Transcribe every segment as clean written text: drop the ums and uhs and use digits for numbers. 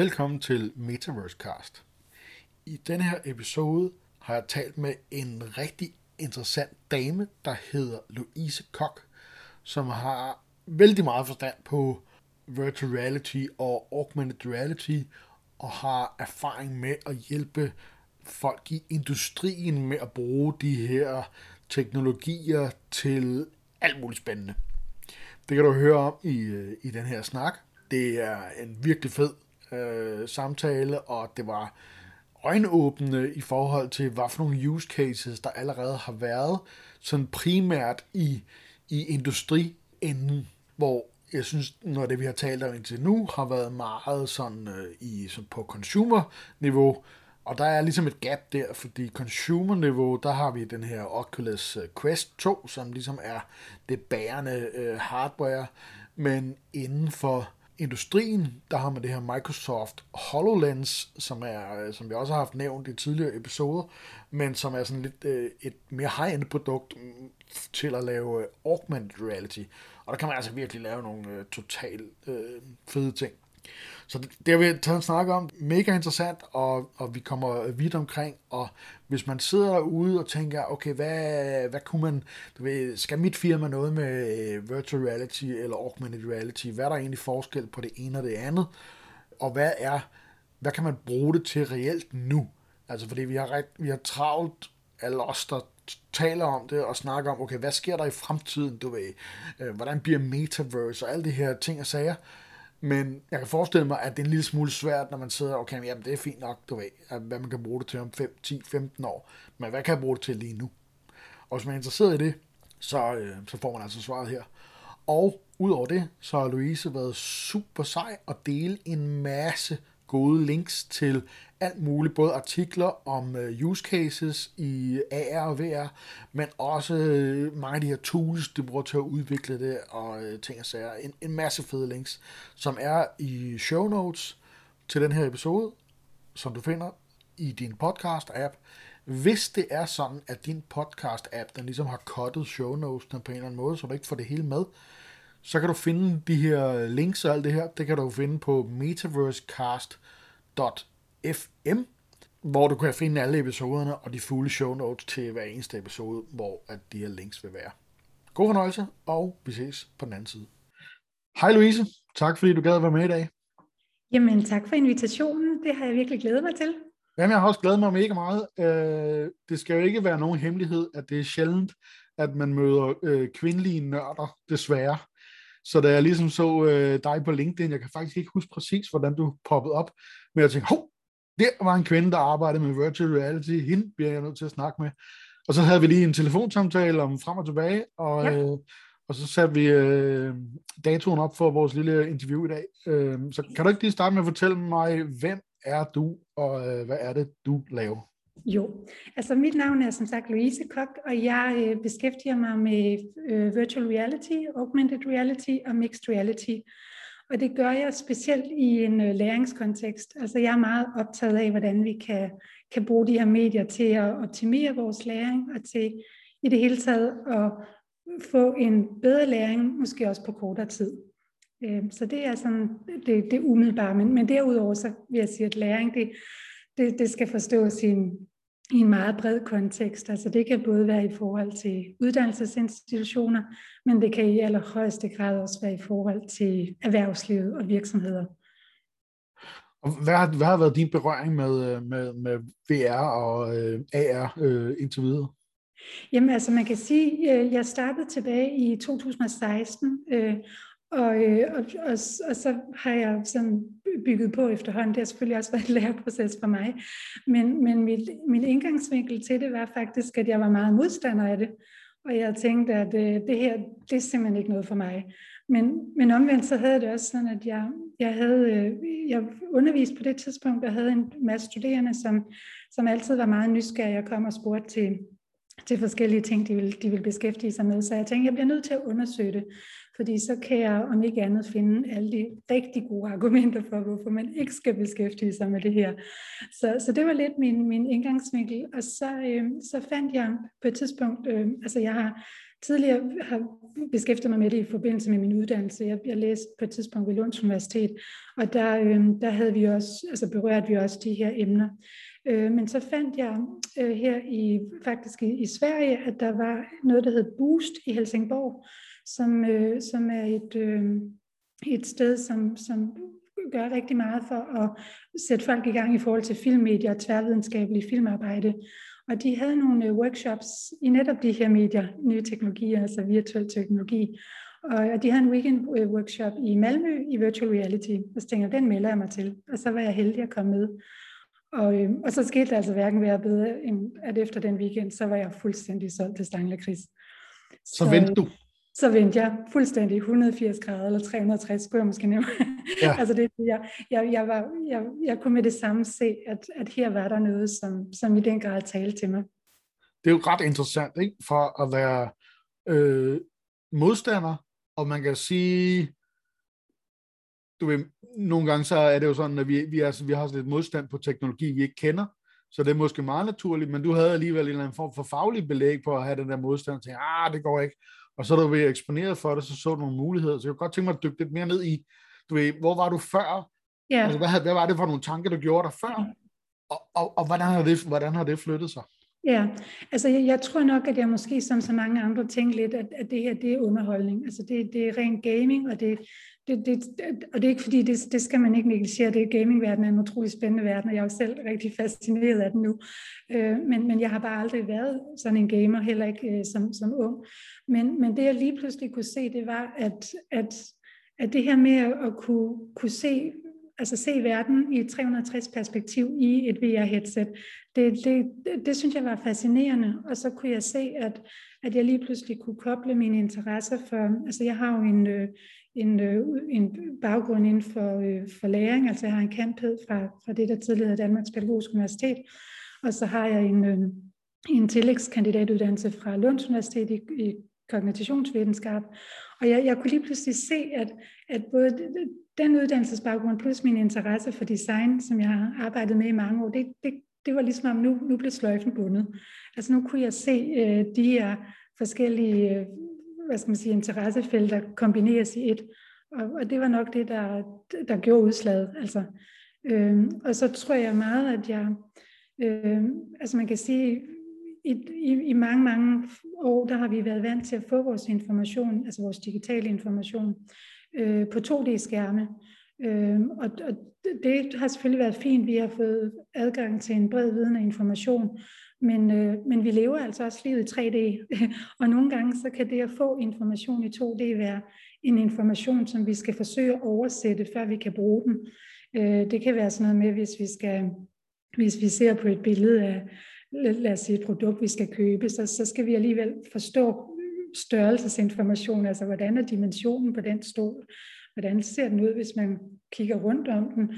Velkommen til Metaversecast. I denne her episode har jeg talt med en rigtig interessant dame, der hedder Louise Koch, som har vældig meget forstand på virtual reality og augmented reality, og har erfaring med at hjælpe folk i industrien med at bruge de her teknologier til alt muligt spændende. Det kan du høre om i den her snak. Det er en virkelig fed samtale, og det var øjenåbende i forhold til, hvad for nogle use cases, der allerede har været sådan primært i industrienden, hvor jeg synes, når det vi har talt om indtil nu, har været meget sådan, sådan på consumer-niveau, og der er ligesom et gap der, fordi consumer-niveau, der har vi den her Oculus Quest 2, som ligesom er det bærende hardware, men inden for industrien, der har man det her Microsoft HoloLens, som vi også har haft nævnt i tidligere episoder, men som er sådan lidt et mere high-end produkt til at lave augmented reality. Og der kan man altså virkelig lave nogle totalt fede ting. Så det har vi taget en snak om. Mega interessant, og vi kommer vidt omkring. Og hvis man sidder derude og tænker, okay, hvad kunne man... skal mit firma noget med virtual reality eller augmented reality? Hvad er der egentlig forskel på det ene og det andet? Og hvad kan man bruge det til reelt nu? Altså, fordi vi har travlt, alle os, der taler om det og snakker om, okay, hvad sker der i fremtiden, hvordan bliver metaverse og alle de her ting og sager. Men jeg kan forestille mig, at det er en lille smule svært, når man sidder, okay, jamen det er fint nok, hvad man kan bruge det til om 5, 10, 15 år. Men hvad kan jeg bruge det til lige nu? Og hvis man er interesseret i det, så får man altså svaret her. Og udover det, så har Louise været super sej at dele en masse gode links til alt muligt, både artikler om use cases i AR og VR, men også mange af de her tools, de bruger til at udvikle det og ting og sager. En masse fede links, som er i show notes til den her episode, som du finder i din podcast-app. Hvis det er sådan, at din podcast-app, den ligesom har cuttet show notesene på en eller anden måde, så du ikke får det hele med, så kan du finde de her links og alt det her. Det kan du finde på metaversecast.fm, hvor du kan finde alle episoderne og de fulde show notes til hver eneste episode, hvor at de her links vil være. God fornøjelse, og vi ses på den anden side. Hej Louise, tak fordi du gad at være med i dag. Jamen tak for invitationen, det har jeg virkelig glædet mig til. Jamen jeg har også glædet mig mega meget. Det skal jo ikke være nogen hemmelighed, at det er sjældent, at man møder kvindelige nørder, desværre. Så da jeg ligesom så dig på LinkedIn, jeg kan faktisk ikke huske præcis, hvordan du poppede op, men jeg tænkte, der var en kvinde, der arbejdede med virtual reality, hende bliver jeg nødt til at snakke med. Og så havde vi lige en telefonsamtale om frem og tilbage, og, ja. Og så satte vi datoen op for vores lille interview i dag. Så kan du ikke lige starte med at fortælle mig, hvem er du, og hvad er det, du laver? Jo, altså mit navn er som sagt Louise Koch, og jeg beskæftiger mig med virtual reality, augmented reality og mixed reality. Og det gør jeg specielt i en læringskontekst. Altså jeg er meget optaget af, hvordan vi kan bruge de her medier til at optimere vores læring og til i det hele taget at få en bedre læring, måske også på kortere tid. Så det er sådan det umiddelbare, men derudover så vil jeg sige, at læring det skal forstås i en meget bred kontekst. Altså det kan både være i forhold til uddannelsesinstitutioner, men det kan i allerhøjeste grad også være i forhold til erhvervslivet og virksomheder. Hvad har været din berøring med VR og AR indtil videre? Jamen altså man kan sige, jeg startede tilbage i 2016, og så har jeg sådan bygget på efterhånden. Det har selvfølgelig også været en læreproces for mig. Men min indgangsvinkel til det var faktisk, at jeg var meget modstander af det. Og jeg tænkte, at det her, det er simpelthen ikke noget for mig. Men omvendt så havde det også sådan, at jeg underviste på det tidspunkt, og havde en masse studerende, som altid var meget nysgerrige og kom og spurgte til forskellige ting, de ville beskæftige sig med. Så jeg tænkte, jeg bliver nødt til at undersøge det. Fordi så kan jeg om ikke andet finde alle de rigtig gode argumenter for, hvorfor man ikke skal beskæftige sig med det her. Så det var lidt min indgangsvinkel. Og så fandt jeg på et tidspunkt, jeg har tidligere beskæftiget mig med det i forbindelse med min uddannelse. Jeg læste på et tidspunkt ved Lunds Universitet, og der havde vi også, berørte vi også de her emner. Men så fandt jeg her i Sverige, at der var noget, der hed Boost i Helsingborg, som er et sted, som gør rigtig meget for at sætte folk i gang i forhold til filmmedier og tværvidenskabelige filmarbejde. Og de havde nogle workshops i netop de her medier, nye teknologier, altså virtuel teknologi. Og de havde en weekend-workshop i Malmø i virtual reality. Og så tænkte jeg, den melder jeg mig til. Og så var jeg heldig at komme med. Og så skete det altså hverken være bedre, end at efter den weekend, så var jeg fuldstændig solgt til stanglerkris. Så vendte du? Så vendte jeg fuldstændig 180 grader, eller 360, skulle jeg måske nævne. Ja. Jeg kunne med det samme se, at her var der noget, som i den grad talte til mig. Det er jo ret interessant, ikke? For at være modstander, og man kan sige, du ved, nogle gange så er det jo sådan, at vi har sådan lidt modstand på teknologi, vi ikke kender, så det er måske meget naturligt, men du havde alligevel en eller anden form for faglig belæg på at have den der modstand, og tænkte, det går ikke. Og så da du blev eksponeret for det, så du nogle muligheder. Så jeg kunne godt tænke mig at dykke lidt mere ned i, du ved, hvor var du før? Yeah. Altså, hvad var det for nogle tanker, du gjorde dig før? Og hvordan har det flyttet sig? Ja, jeg tror nok, at jeg måske som så mange andre tænkte lidt, at det her, det er underholdning. Altså det er ren gaming, og det er ikke fordi, det skal man ikke negligere. Det er gamingverdenen, er en utrolig spændende verden, og jeg er jo selv rigtig fascineret af den nu. Men jeg har bare aldrig været sådan en gamer, heller ikke som ung. Men det jeg lige pludselig kunne se, det var, at det her med at kunne se, altså se verden i 360 perspektiv i et VR-headset, det synes jeg var fascinerende. Og så kunne jeg se, at jeg lige pludselig kunne koble mine interesser for, altså jeg har jo en baggrund inden for læring, altså jeg har en cand.pæd fra det, der tidligere hedder Danmarks Pædagogiske Universitet, og så har jeg en tillægskandidatuddannelse fra Lunds Universitet i kognitionsvidenskab, og jeg kunne lige pludselig se, at både den uddannelsesbaggrund plus min interesse for design, som jeg har arbejdet med i mange år, det var ligesom, at nu blev sløjfen bundet. Altså nu kunne jeg se de her forskellige interessefelter kombineres i et, og det var nok det, der gjorde udslaget. Altså. Og så tror jeg meget, at jeg, man kan sige, i mange, mange år, der har vi været vant til at få vores information, altså vores digitale information, på 2D-skærme. Og det har selvfølgelig været fint, vi har fået adgang til en bred viden af information, men vi lever altså også livet i 3D, og nogle gange så kan det at få information i 2D være en information, som vi skal forsøge at oversætte, før vi kan bruge den. Det kan være sådan noget med, hvis vi ser på et billede af, lad os sige, et produkt, vi skal købe, så skal vi alligevel forstå størrelsesinformation, altså hvordan er dimensionen på den stol, hvordan ser den ud, hvis man kigger rundt om den.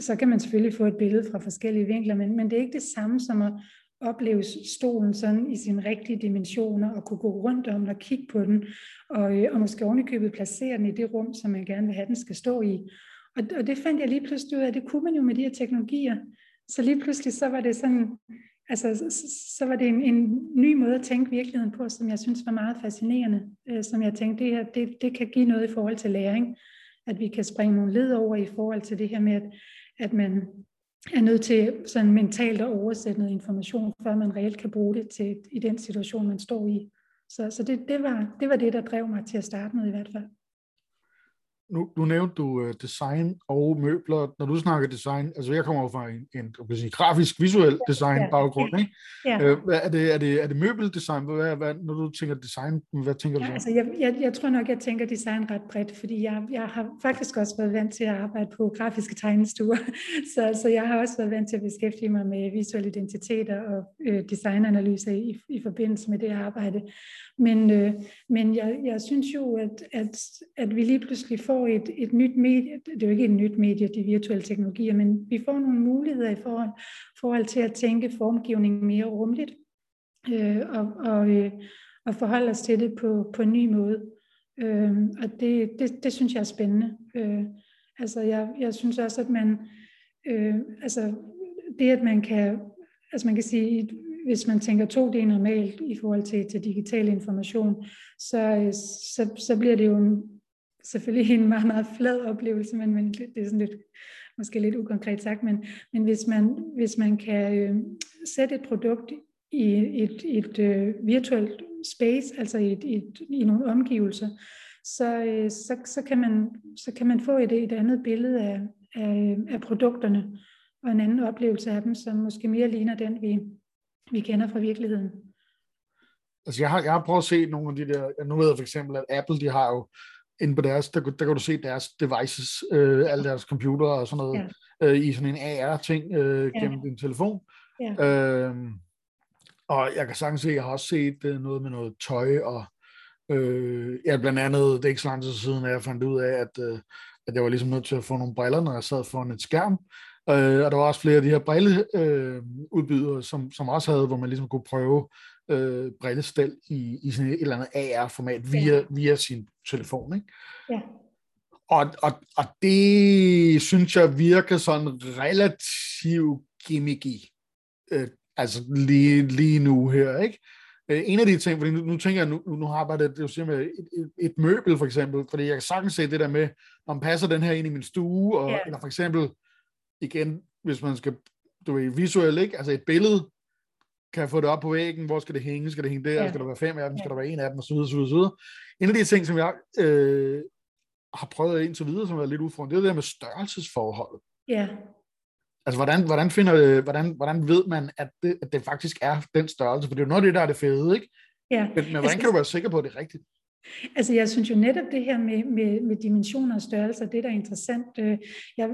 Så kan man selvfølgelig få et billede fra forskellige vinkler, men det er ikke det samme som at opleve stolen sådan i sine rigtige dimensioner, og kunne gå rundt om den og kigge på den, og måske ovenikøbet placere den i det rum, som man gerne vil have, den skal stå i. Og det fandt jeg lige pludselig ud af, at det kunne man jo med de her teknologier. Så lige pludselig så var det sådan, så var det en ny måde at tænke virkeligheden på, som jeg synes var meget fascinerende, som jeg tænkte, det her, det kan give noget i forhold til læring, at vi kan springe nogle led over i forhold til det her med, at man er nødt til sådan mentalt at oversætte noget information, før man reelt kan bruge det til i den situation, man står i. Så det var det, der drev mig til at starte med i hvert fald. Nu nævnte du design og møbler. Når du snakker design, altså jeg kommer jo fra en grafisk, visuel design-baggrund, ikke? Ja. Er det møbeldesign? Når du tænker design, hvad tænker du så? Altså jeg tror nok, jeg tænker design ret bredt, fordi jeg har faktisk også været vant til at arbejde på grafiske tegnestuer, så jeg har også været vant til at beskæftige mig med visuelle identiteter og designanalyser i forbindelse med det arbejde. Men jeg synes jo, at vi lige pludselig får et nyt medie, det er jo ikke et nyt medie, de virtuelle teknologier, men vi får nogle muligheder i forhold til at tænke formgivning mere rumligt og forholde os til det på en ny måde. Og det synes jeg er spændende. Altså jeg synes også, at man altså det, at man kan, altså man kan sige, hvis man tænker 2D normalt i forhold til digital information, så bliver det jo selvfølgelig en meget, meget flad oplevelse, men det er sådan lidt, måske lidt ukonkret sagt, men hvis man kan sætte et produkt i et virtuelt space, altså i nogle omgivelser, så kan man få et andet billede af produkterne, og en anden oplevelse af dem, som måske mere ligner den, vi kender fra virkeligheden. Altså jeg har prøvet at se nogle af de der, nu ved jeg for eksempel, at Apple, de har jo inde på deres, der kan du se deres devices, alle deres computere og sådan noget, ja. I sådan en AR-ting gennem din telefon. Ja. Og jeg kan sagtens se, at jeg har også set noget med noget tøj, og blandt andet, det er ikke så lang tid siden, at jeg fandt ud af, at jeg var ligesom nødt til at få nogle briller, når jeg sad foran et skærm. Og der var også flere af de her brilleudbydere, som også havde, hvor man ligesom kunne prøve brillestel i sådan et eller andet AR-format via sin telefon, ikke? Ja. Og det synes jeg virker sådan relativt gimmicky, altså lige nu her, ikke? En af de ting, fordi nu tænker jeg, nu arbejder jeg jo med et møbel for eksempel, fordi jeg kan sagtens se det der med, om passer den her ind i min stue, og, eller for eksempel igen, hvis man skal, du ved, visuelt, ikke? Altså et billede, kan jeg få det op på væggen, hvor skal det hænge, skal det hænge der, skal der være 5 af dem, skal der være 1 af dem, og så videre, så videre, så videre. En af de ting, som jeg har prøvet indtil videre, som er lidt udfordrende, det er det der med størrelsesforholdet. Ja. Altså, hvordan ved man, at det faktisk er den størrelse? For det er jo noget af det, der er det fede, ikke? Ja. Men hvordan kan du være sikker på, at det er rigtigt? Altså, jeg synes jo netop det her med dimensioner og størrelser, det der er interessant.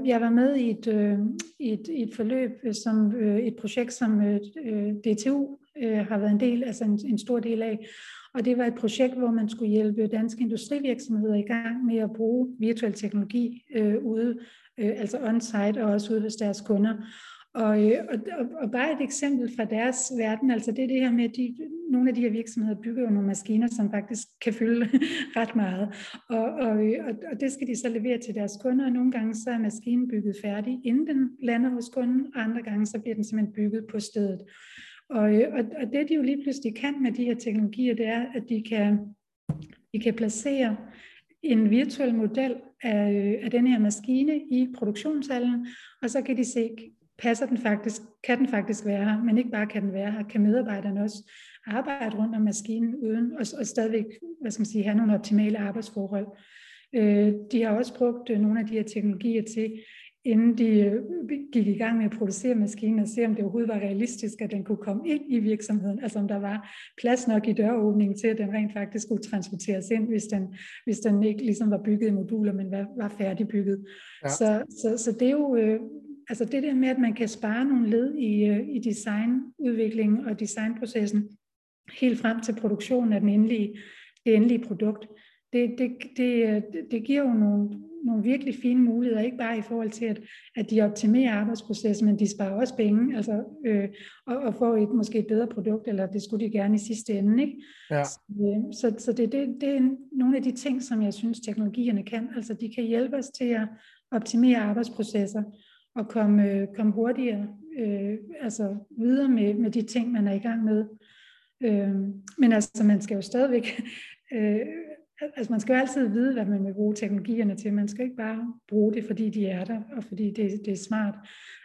Jeg var med i et forløb, som et projekt, som DTU har været en del, altså en stor del af. Og det var et projekt, hvor man skulle hjælpe danske industrivirksomheder i gang med at bruge virtuel teknologi ude, altså on-site og også ude hos deres kunder. Og bare et eksempel fra deres verden, altså det er det her med, at nogle af de her virksomheder bygger jo nogle maskiner, som faktisk kan fylde ret meget. Og det skal de så levere til deres kunder, og nogle gange så er maskinen bygget færdig, inden den lander hos kunden, og andre gange så bliver den simpelthen bygget på stedet. Og det de jo lige pludselig kan med de her teknologier, det er, at de kan placere en virtuel model af den her maskine i produktionshallen, og så kan de se, passer den faktisk, kan den faktisk være her, men ikke bare kan den være her, kan medarbejderne også arbejde rundt om maskinen uden, og stadigvæk, hvad skal man sige, have nogle optimale arbejdsforhold. De har også brugt nogle af de her teknologier til, inden de gik i gang med at producere maskinen, og se, om det overhovedet var realistisk, at den kunne komme ind i virksomheden, altså om der var plads nok i døråbningen til, at den rent faktisk kunne transporteres ind, hvis den ikke ligesom var bygget i moduler, men var færdigbygget. Ja. Så det er jo... Altså det der med, at man kan spare nogle led i designudviklingen og designprocessen helt frem til produktionen af det endelige produkt, det giver jo nogle virkelig fine muligheder, ikke bare i forhold til, at de optimerer arbejdsprocessen, men de sparer også penge, altså, og får måske et bedre produkt, eller det skulle de gerne i sidste ende, ikke? Ja. Så det er nogle af de ting, som jeg synes, teknologierne kan. Altså de kan hjælpe os til at optimere arbejdsprocesser, og komme hurtigere altså videre med de ting, man er i gang med. Men altså, man skal jo stadigvæk... altså, man skal jo altid vide, hvad man vil bruge teknologierne til. Man skal ikke bare bruge det, fordi de er der, og fordi det er smart.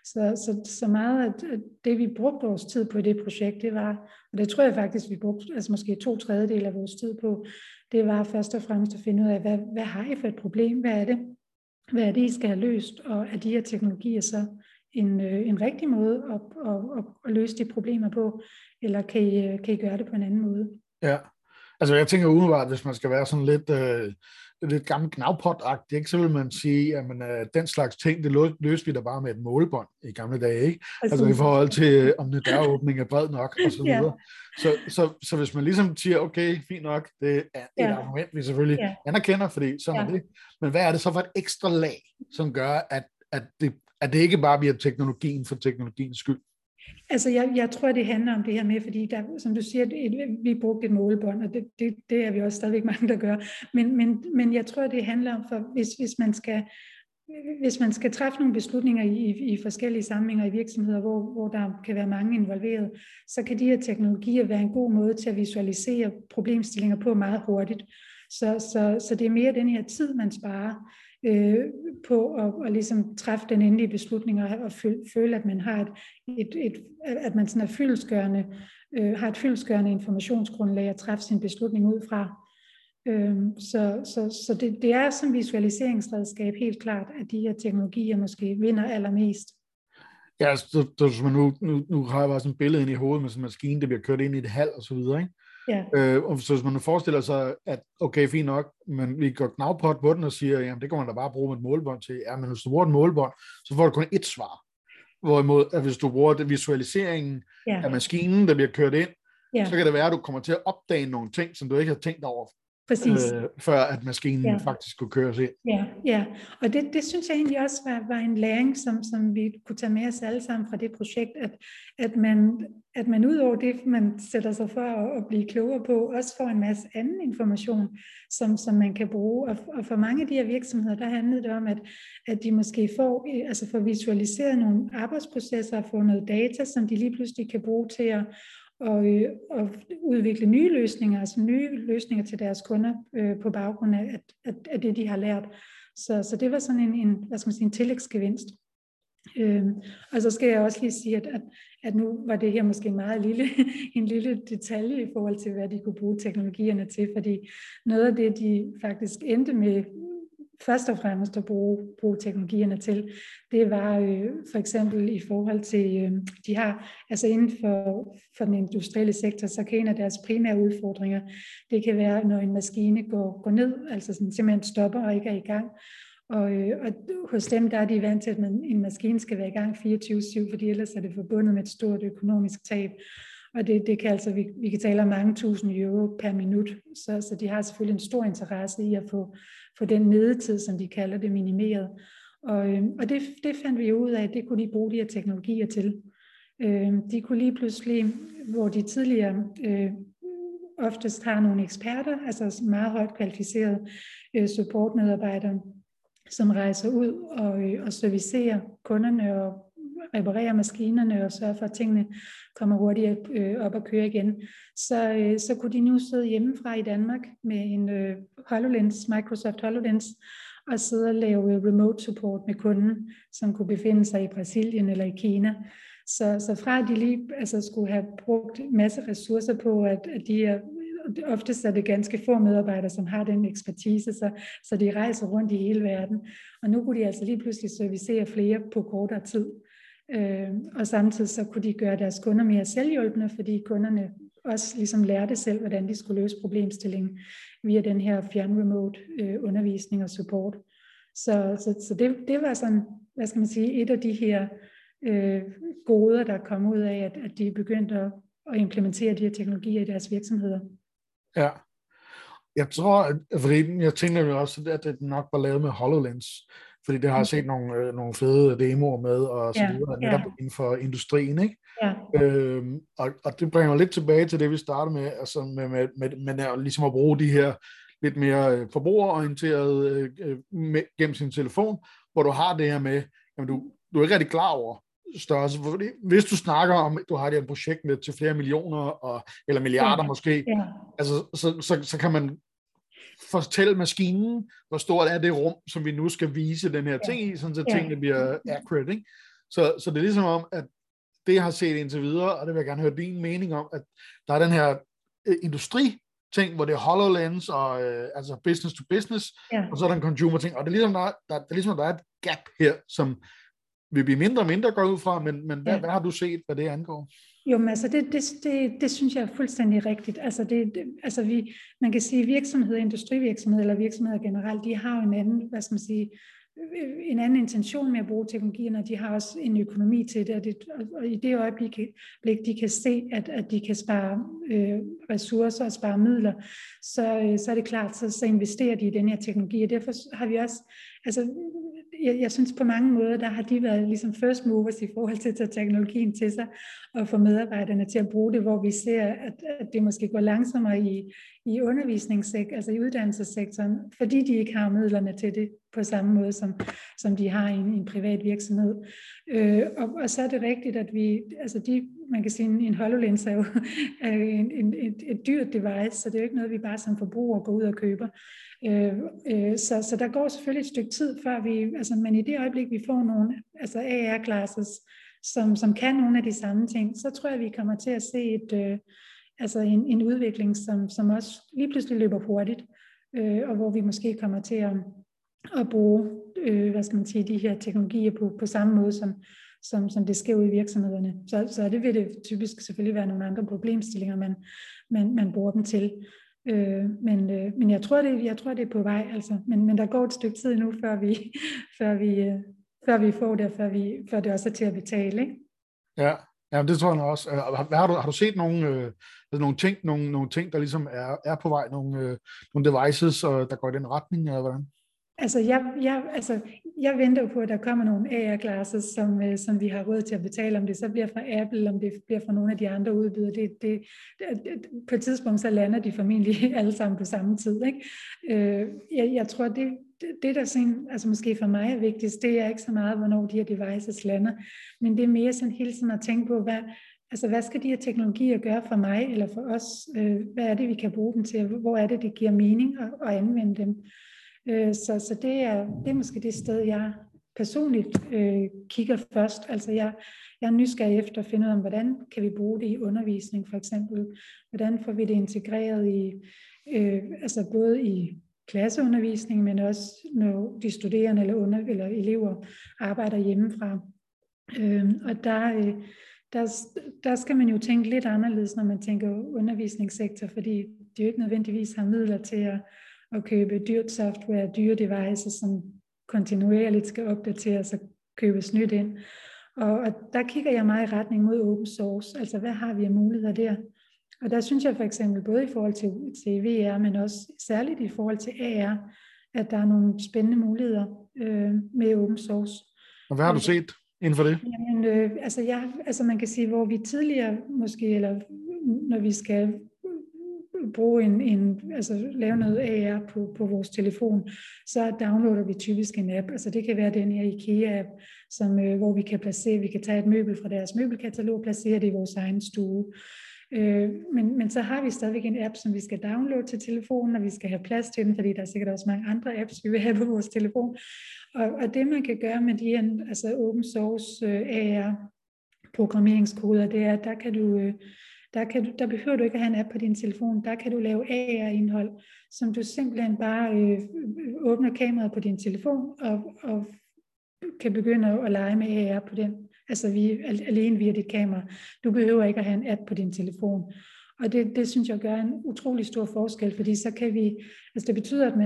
Så meget af det, vi brugte vores tid på i det projekt, det var... Og det tror jeg faktisk, vi brugte altså måske 2/3 af vores tid på. Det var først og fremmest at finde ud af, hvad har I for et problem? Hvad er det? Hvad er det, I skal have løst, og er de her teknologier så en rigtig måde at løse de problemer på, eller kan I gøre det på en anden måde? Ja, altså jeg tænker umiddelbart, hvis man skal være sådan lidt gammel gnavpot-agtig, ikke, så vil man sige, at den slags ting, det løste vi da bare med et målebånd i gamle dage, ikke? Altså i forhold til, om det døråbning er bred nok, og så videre. Så hvis man ligesom siger, okay, fint nok, det er et argument, vi selvfølgelig anerkender, fordi sådan er det. Men hvad er det så for et ekstra lag, som gør, at det ikke bare bliver teknologien for teknologiens skyld? Altså, jeg tror, det handler om det her med, fordi der, som du siger, vi brugte et målebånd, og det er vi også stadigvæk mange, der gør. Men jeg tror, det handler om, for hvis man skal træffe nogle beslutninger i forskellige sammenhænger i virksomheder, hvor der kan være mange involveret, så kan de her teknologier være en god måde til at visualisere problemstillinger på meget hurtigt. Så det er mere den her tid, man sparer på at ligesom træffe den endelige beslutning og føle, at man har et fyldestgørende informationsgrundlag at træffe sin beslutning ud fra. Så det er som visualiseringsredskab helt klart, at de her teknologier måske vinder allermest. Ja, altså, nu har jeg bare sådan et billede ind i hovedet med sådan en maskine, der bliver kørt ind i et hal og så videre, ikke? Ja. Og så hvis man nu forestiller sig, at okay, fint nok, men vi går knavpot på den og siger, jamen det kan man da bare bruge med et målebånd til. Ja, men hvis du bruger et målebånd, så får du kun ét svar. Hvorimod, at hvis du bruger visualiseringen af maskinen, der bliver kørt ind, så kan det være, at du kommer til at opdage nogle ting, som du ikke har tænkt over. Præcis. Før at maskinen faktisk kunne køres ind. Ja. Og det synes jeg egentlig også var en læring, som vi kunne tage med os alle sammen fra det projekt, at man ud over det, man sætter sig for at blive klogere på, også får en masse anden information, som man kan bruge. Og for mange af de her virksomheder, der handlede det om, at de måske får visualiseret nogle arbejdsprocesser og få noget data, som de lige pludselig kan bruge til at udvikle nye løsninger, altså nye løsninger til deres kunder på baggrund af at det, de har lært. Så det var sådan en hvad skal man sige, en tillægsgevinst. Og så skal jeg også lige sige, at nu var det her måske meget en lille detalje i forhold til, hvad de kunne bruge teknologierne til, fordi noget af det, de faktisk endte med først og fremmest at bruge teknologierne til, det var for eksempel i forhold til, de har, altså inden for den industrielle sektor, så kan en af deres primære udfordringer, det kan være, når en maskine går ned, altså sådan, simpelthen stopper og ikke er i gang. Og hos dem, der er de vant til, at en maskine skal være i gang 24/7, fordi ellers er det forbundet med et stort økonomisk tab. Og det kan altså, vi kan tale om mange tusind euro per minut, så de har selvfølgelig en stor interesse i at få den nedetid, som de kalder det, minimeret. Og det fandt vi ud af, at det kunne de bruge de her teknologier til. De kunne lige pludselig, hvor de tidligere oftest har nogle eksperter, altså meget højt kvalificerede supportmedarbejdere, som rejser ud og servicerer kunderne og reparere maskinerne og sørge for, at tingene kommer hurtigt op og køre igen, så kunne de nu sidde hjemmefra i Danmark med en HoloLens, Microsoft HoloLens, og sidde og lave remote support med kunden, som kunne befinde sig i Brasilien eller i Kina. Så fra at de lige skulle have brugt en masse ressourcer på, at de er oftest er det ganske få medarbejdere, som har den ekspertise, så de rejser rundt i hele verden. Og nu kunne de altså lige pludselig servicere flere på kortere tid. Og samtidig så kunne de gøre deres kunder mere selvhjulpende, fordi kunderne også ligesom lærte selv, hvordan de skulle løse problemstillingen via den her fjernremote undervisning og support. Så det var sådan, hvad skal man sige, et af de her goder, der kom ud af, at de begyndte at implementere de her teknologier i deres virksomheder. Ja, jeg tror, jeg tænker også, at det nok var lavet med HoloLens, fordi det har jeg set nogle fede demoer med, og så videre, netop inden for industrien, ikke? Ja. Og det bringer mig lidt tilbage til det, vi startede med, altså med ligesom at bruge de her lidt mere forbrugerorienterede gennem sin telefon, hvor du har det her med, jamen du er ikke rigtig klar over størrelse, fordi hvis du snakker om, du har det et projekt med til flere millioner, eller milliarder måske, altså, så kan man fortælle maskinen, hvor stort er det rum, som vi nu skal vise den her ting i, sådan så tingene bliver accurate, ikke? Så det er ligesom om, at det jeg har set indtil videre, og det vil jeg gerne høre din mening om, at der er den her industriting, hvor det er HoloLens, og altså business to business, og så er der en consumer ting, og det er ligesom, der er et gap her, som vil blive mindre og mindre går ud fra, men hvad har du set, hvad det angår? Jo, men altså det synes jeg er fuldstændig rigtigt. Altså, man kan sige, virksomheder, industrivirksomheder eller virksomheder generelt, de har jo en anden, hvad skal man sige, en anden intention med at bruge teknologierne, og de har også en økonomi til det, og i det øjeblik, de kan se, at de kan spare ressourcer og spare midler, så er det klart, så investerer de i den her teknologi, og derfor har vi også, altså jeg synes på mange måder, der har de været ligesom first movers i forhold til at tage teknologien til sig og få medarbejderne til at bruge det, hvor vi ser, at det måske går langsommere i undervisningssektoren, altså i uddannelsessektoren, fordi de ikke har midlerne til det på samme måde, som de har i en privat virksomhed. Og så er det rigtigt, at vi, altså man kan sige, en HoloLens er jo et dyrt device, så det er jo ikke noget, vi bare som forbrugere går ud og køber. Så der går selvfølgelig et stykke tid, før vi, altså, men i det øjeblik, vi får nogle altså AR-classes, som kan nogle af de samme ting, så tror jeg, vi kommer til at se en udvikling, som også lige pludselig løber hurtigt, og hvor vi måske kommer til at bruge de her teknologier på samme måde, som det sker ude i virksomhederne. Så det vil det typisk selvfølgelig være nogle andre problemstillinger, man bruger dem til. Men jeg tror, det er på vej. Altså. Men der går et stykke tid nu, før vi får det, før det også er til at betale. Ikke? Ja, det tror jeg også. Har du set nogle ting, der ligesom er på vej? Nogle devices, der går i den retning, eller hvordan? Altså jeg venter jo på, at der kommer nogle AR-classes, som vi har råd til at betale, om det så bliver fra Apple, om det bliver fra nogle af de andre udbydere. På et tidspunkt, så lander de formentlig alle sammen på samme tid. Ikke? Jeg tror, det der sådan, altså måske for mig er vigtigst, det er ikke så meget, hvornår de her devices lander, men det er mere sådan hele tiden at tænke på, hvad skal de her teknologier gøre for mig eller for os? Hvad er det, vi kan bruge dem til? Hvor er det, det giver mening at anvende dem? Så det er måske det sted, jeg personligt kigger først. Altså jeg er nysgerrig efter at finde ud af, hvordan kan vi bruge det i undervisning for eksempel. Hvordan får vi det integreret i, både i klasseundervisning, men også når de studerende eller elever arbejder hjemmefra. Og der skal man jo tænke lidt anderledes, når man tænker undervisningssektor, fordi de jo ikke nødvendigvis har midler til at købe dyrt software, dyre devices, som kontinuerligt skal opdateres og købes nyt ind. Og der kigger jeg meget i retning mod open source, altså hvad har vi af muligheder der? Og der synes jeg for eksempel både i forhold til VR, men også særligt i forhold til AR, at der er nogle spændende muligheder med open source. Og hvad har du set inden for det? Jamen, man kan sige, hvor vi tidligere måske, eller når vi skal bruge lave noget AR på vores telefon, så downloader vi typisk en app. Altså det kan være den her IKEA-app, hvor vi kan tage et møbel fra deres møbelkatalog og placere det i vores egen stue. Men så har vi stadigvæk en app, som vi skal downloade til telefonen, og vi skal have plads til den, fordi der er sikkert også mange andre apps, vi vil have på vores telefon. Og det man kan gøre med de her open source AR-programmeringskoder, det er, at der behøver du ikke at have en app på din telefon. Der kan du lave AR-indhold, som du simpelthen bare åbner kameraet på din telefon og kan begynde at lege med AR på den. Altså alene via dit kamera. Du behøver ikke at have en app på din telefon. Og det synes jeg gør en utrolig stor forskel, fordi så kan vi... Altså det betyder, at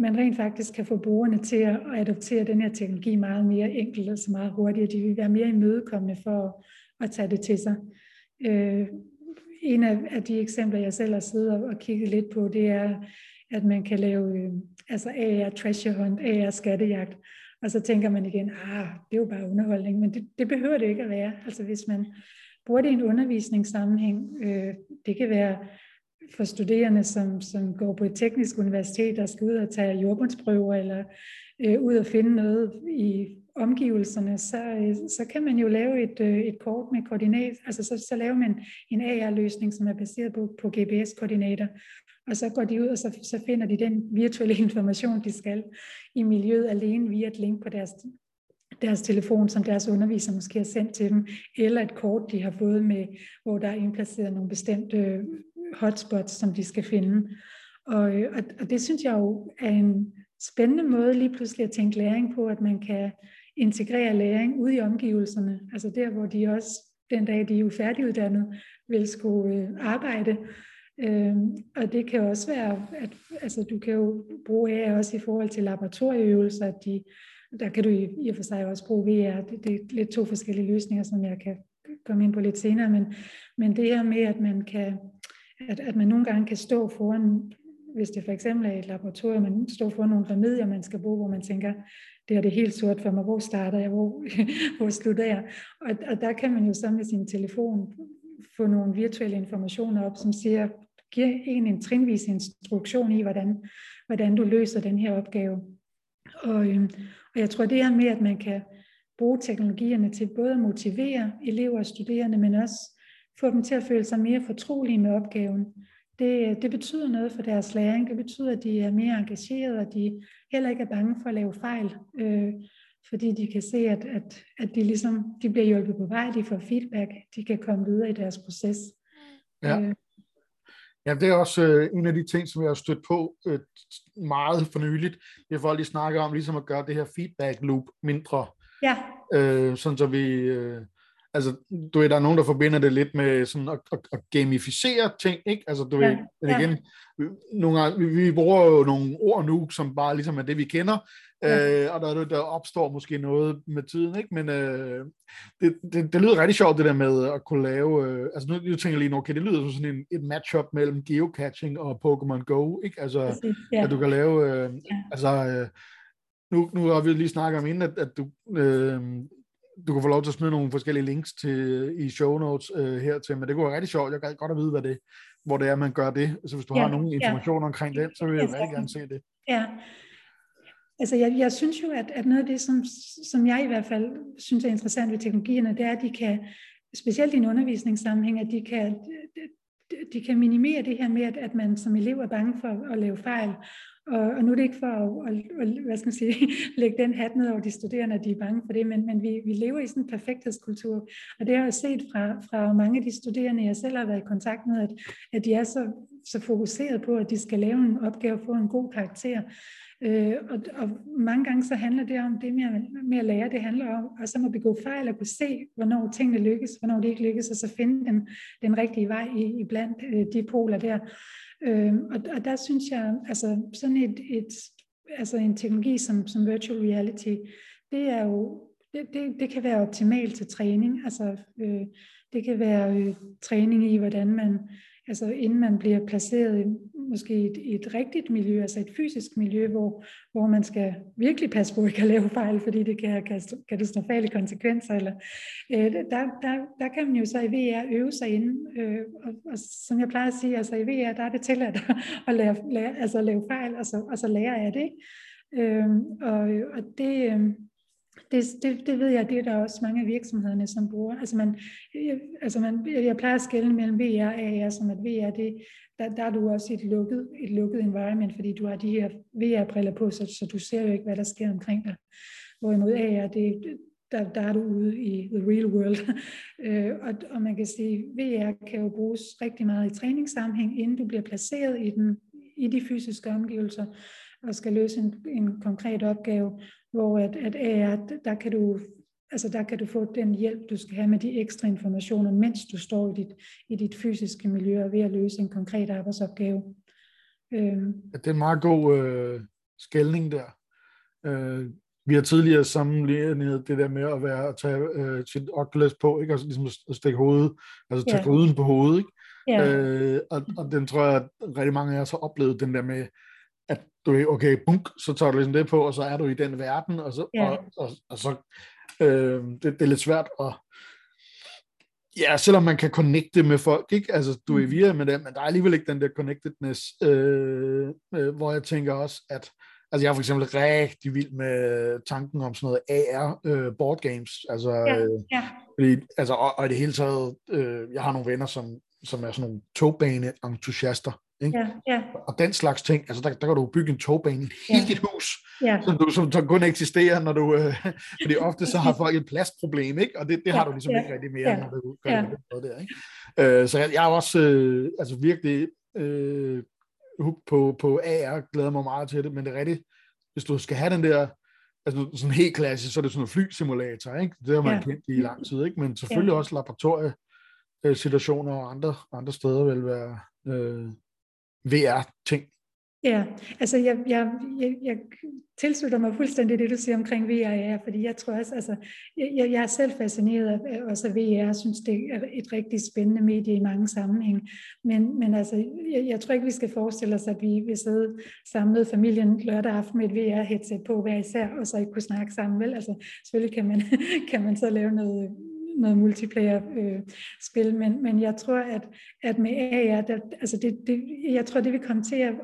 man rent faktisk kan få brugerne til at adoptere den her teknologi meget mere enkelt og så meget hurtigere. De vil være mere imødekommende for at tage det til sig. En af de eksempler, jeg selv har siddet og kigget lidt på, det er, at man kan lave AR treasure hunt, AR skattejagt, og så tænker man igen, det er jo bare underholdning, men det behøver det ikke at være. Altså hvis man bruger det i en undervisningssammenhæng, det kan være for studerende, som går på et teknisk universitet, der skal ud og tage jordbundsprøver, eller ud og finde noget i omgivelserne, så kan man jo lave et kort med koordinat, altså så laver man en AR-løsning, som er baseret på GPS-koordinater, og så går de ud, og så finder de den virtuelle information, de skal i miljøet alene via et link på deres telefon, som deres underviser måske har sendt til dem, eller et kort, de har fået med, hvor der er indplaceret nogle bestemte hotspots, som de skal finde. Og det synes jeg jo er en spændende måde lige pludselig at tænke læring på, at man kan integrere læring ude i omgivelserne, altså der, hvor de også, den dag de er færdiguddannede, vil skulle arbejde. Og det kan også være, at du kan jo bruge AR også i forhold til laboratorieøvelser, at der kan du i og for sig også bruge VR. Det er lidt to forskellige løsninger, som jeg kan komme ind på lidt senere, men det her med, at man nogle gange kan stå foran hvis det for eksempel er et laboratorium, man står for nogle remedier, man skal bruge, hvor man tænker, det er det helt sort for mig, hvor starter jeg, hvor slutter jeg? Og der kan man jo så med sin telefon få nogle virtuelle informationer op, som siger, giver en trinvis instruktion i, hvordan du løser den her opgave. Og jeg tror, det her med, at man kan bruge teknologierne til både at motivere elever og studerende, men også få dem til at føle sig mere fortrolige med opgaven. Det betyder noget for deres læring. Det betyder, at de er mere engagerede, og de heller ikke er bange for at lave fejl, fordi de kan se, at de, ligesom, de bliver hjulpet på vej, de får feedback, de kan komme videre i deres proces. Ja. Ja, det er også en af de ting, som jeg har stødt på meget for nyligt. Det er folk, de snakker om ligesom at gøre det her feedback loop mindre. Ja. Sådan så vi... altså, du ved, der er nogen, der forbinder det lidt med sådan at gamificere ting, ikke? Altså, du ved, igen, nogle gange, vi bruger jo nogle ord nu, som bare ligesom er det, vi kender, og der opstår måske noget med tiden, ikke? Men det lyder rigtig sjovt, det der med at kunne lave, altså nu tænker jeg lige, okay, det lyder som sådan et matchup mellem geocaching og Pokémon Go, ikke? Altså, at du kan lave, altså, nu har vi lige snakket om inden, at du... Du kan få lov til at smide nogle forskellige links til, i show notes hertil, men det kunne være rigtig sjovt. Jeg kan godt at vide, hvor det er, man gør det. Så hvis du har nogle informationer omkring det, så vil jeg rigtig gerne se det. Ja, altså jeg synes jo, at noget af det, som jeg i hvert fald synes er interessant ved teknologierne, det er, at de kan, specielt i en undervisningssammenhæng, at de kan minimere det her med, at man som elev er bange for at lave fejl. Og nu er det ikke for at hvad skal man sige, lægge den hat ned over de studerende, at de er bange for det, men vi lever i sådan en perfekthedskultur. Og det har jeg set fra mange af de studerende, jeg selv har været i kontakt med, at de er så fokuseret på, at de skal lave en opgave og få en god karakter. Og mange gange så handler det om det med at lære, det handler om og så må begå fejl og kunne se, hvornår tingene lykkes, hvornår det ikke lykkes, og så finde den rigtige vej i blandt de poler der. Og der synes jeg, altså sådan altså en teknologi som virtual reality, det er jo, det kan være optimalt til træning, altså det kan være træning i, hvordan man, altså inden man bliver placeret måske i et rigtigt miljø, altså et fysisk miljø, hvor man skal virkelig passe på, at ikke at lave fejl, fordi det kan have katastrofale konsekvenser. Eller, der kan man jo så i VR øve sig inden, og som jeg plejer at sige, altså i VR, der er det tilladt at lave fejl, og så lære af det. Det ved jeg, det er der også mange af virksomhederne, som bruger. Jeg plejer at skelne mellem VR og AR, som at VR, der er du også i et lukket environment, fordi du har de her VR-briller på, så du ser jo ikke, hvad der sker omkring dig. Hvorimod AR, der er du ude i the real world. og man kan sige, VR kan jo bruges rigtig meget i træningssammenhæng, inden du bliver placeret i de fysiske omgivelser og skal løse en konkret opgave, hvor at AR, der kan du få den hjælp, du skal have med de ekstra informationer, mens du står i dit fysiske miljø og ved at løse en konkret arbejdsopgave. Det er en meget god skelning der. Vi har tidligere sammenlignet det der med at tage sit Oculus på, ikke? Og ligesom at stikke hovedet, altså tage ruden på hovedet, ikke? Ja. Og den tror jeg, at rigtig mange af os har oplevet, den der med, at du er okay, bunk, så tager du ligesom det på, og så er du i den verden, og så det er lidt svært at, ja, selvom man kan connecte med folk, ikke? Altså, du er via med dem, men der er alligevel ikke den der connectedness, hvor jeg tænker også, at, altså jeg er for eksempel rigtig vild med tanken om sådan noget AR board games, altså, fordi, altså og i det hele taget, jeg har nogle venner, som er sådan nogle togbane-entusiaster, ikke? Og den slags ting, altså der kan du bygge en togbane i hele dit hus, som kun eksisterer, når du, fordi ofte så har folk et pladsproblem, ikke? Og det har du ligesom ikke rigtig mere, når du gør det noget der, ikke? Så jeg er også altså virkelig på AR, glæder mig meget til det, men det er rigtigt, hvis du skal have den der, altså sådan helt klassisk, så er det sådan en flysimulator, ikke? Det har man kendt i lang tid, ikke? Men selvfølgelig også laboratoriesituationer og andre steder vil være VR-ting. Ja, altså jeg tilslutter mig fuldstændig det, du siger omkring VR, fordi jeg tror også, altså jeg er selv fascineret af også VR, synes det er et rigtig spændende medie i mange sammenhænge, men altså jeg tror ikke, vi skal forestille os, at vi vil sidde samlet familien lørdag aften med et VR-headset på hver især, og så ikke kunne snakke sammen, vel? Altså selvfølgelig kan man så lave noget multiplayer-spil, men jeg tror, at med AR, jeg tror, det vil komme til at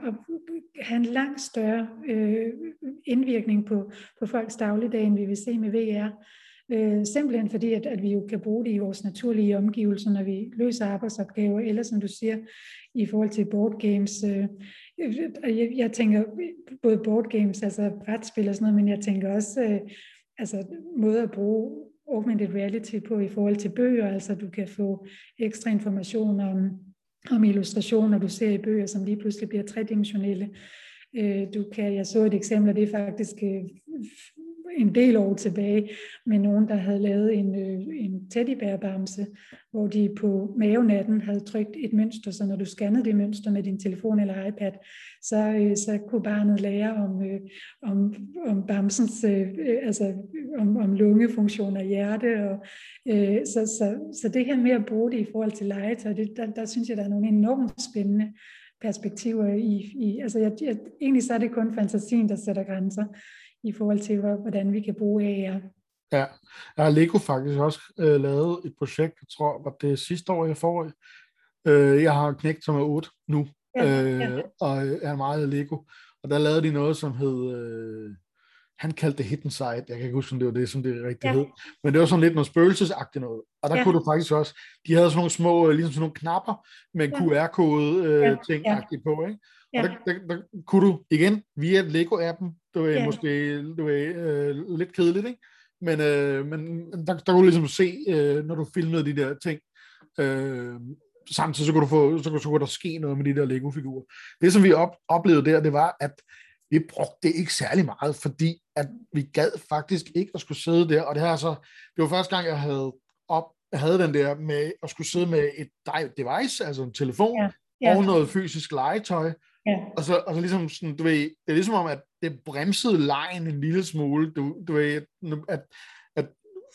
have en langt større indvirkning på folks dagligdag, end vi vil se med VR. Simpelthen fordi, at vi jo kan bruge det i vores naturlige omgivelser, når vi løser arbejdsopgaver, eller som du siger, i forhold til boardgames. Jeg tænker både boardgames, altså brætspil og sådan noget, men jeg tænker også altså måder at bruge augmented reality på i forhold til bøger, altså du kan få ekstra information om illustrationer, du ser i bøger, som lige pludselig bliver tredimensionelle. Jeg så et eksempel, og det er faktisk en del år tilbage, med nogen, der havde lavet en teddybærbamse, hvor de på maven af den havde trykt et mønster, så når du scannede det mønster med din telefon eller iPad, så kunne barnet lære om bamsens, altså om lungefunktioner, hjerte, og så det her med at bruge det i forhold til legetøj, der synes jeg, der er nogle enormt spændende perspektiver i altså egentlig så er det kun fantasien, der sætter grænser i forhold til, hvordan vi kan bruge AR. Ja, jeg har Lego faktisk også lavet et projekt, jeg tror, var det sidste år, jeg får. Jeg har en knægt, som er 8 nu, og er meget af Lego. Og der lavede de noget, som hed, han kaldte det Hidden Side. Jeg kan ikke huske, om det var det, som det rigtig hed. Men det var sådan lidt noget spøgelsesagtigt noget. Og der kunne du faktisk også, de havde sådan nogle små, ligesom sådan nogle knapper, med QR-kode ting-agtigt på, ikke? Ja. Og der kunne du igen via Lego-appen, måske lidt kedeligt, ikke? Men der kunne du ligesom se, når du filmede de der ting, samtidig så kunne der ske noget med de der Lego-figurer. Det, som vi oplevede der, det var, at vi brugte det ikke særlig meget, fordi at vi gad faktisk ikke at skulle sidde der. Og det var første gang, jeg havde den der med at skulle sidde med et device, altså en telefon, og noget fysisk legetøj. Ja. Og så ligesom sådan, det er ligesom om, at det bremsede lejen en lille smule, at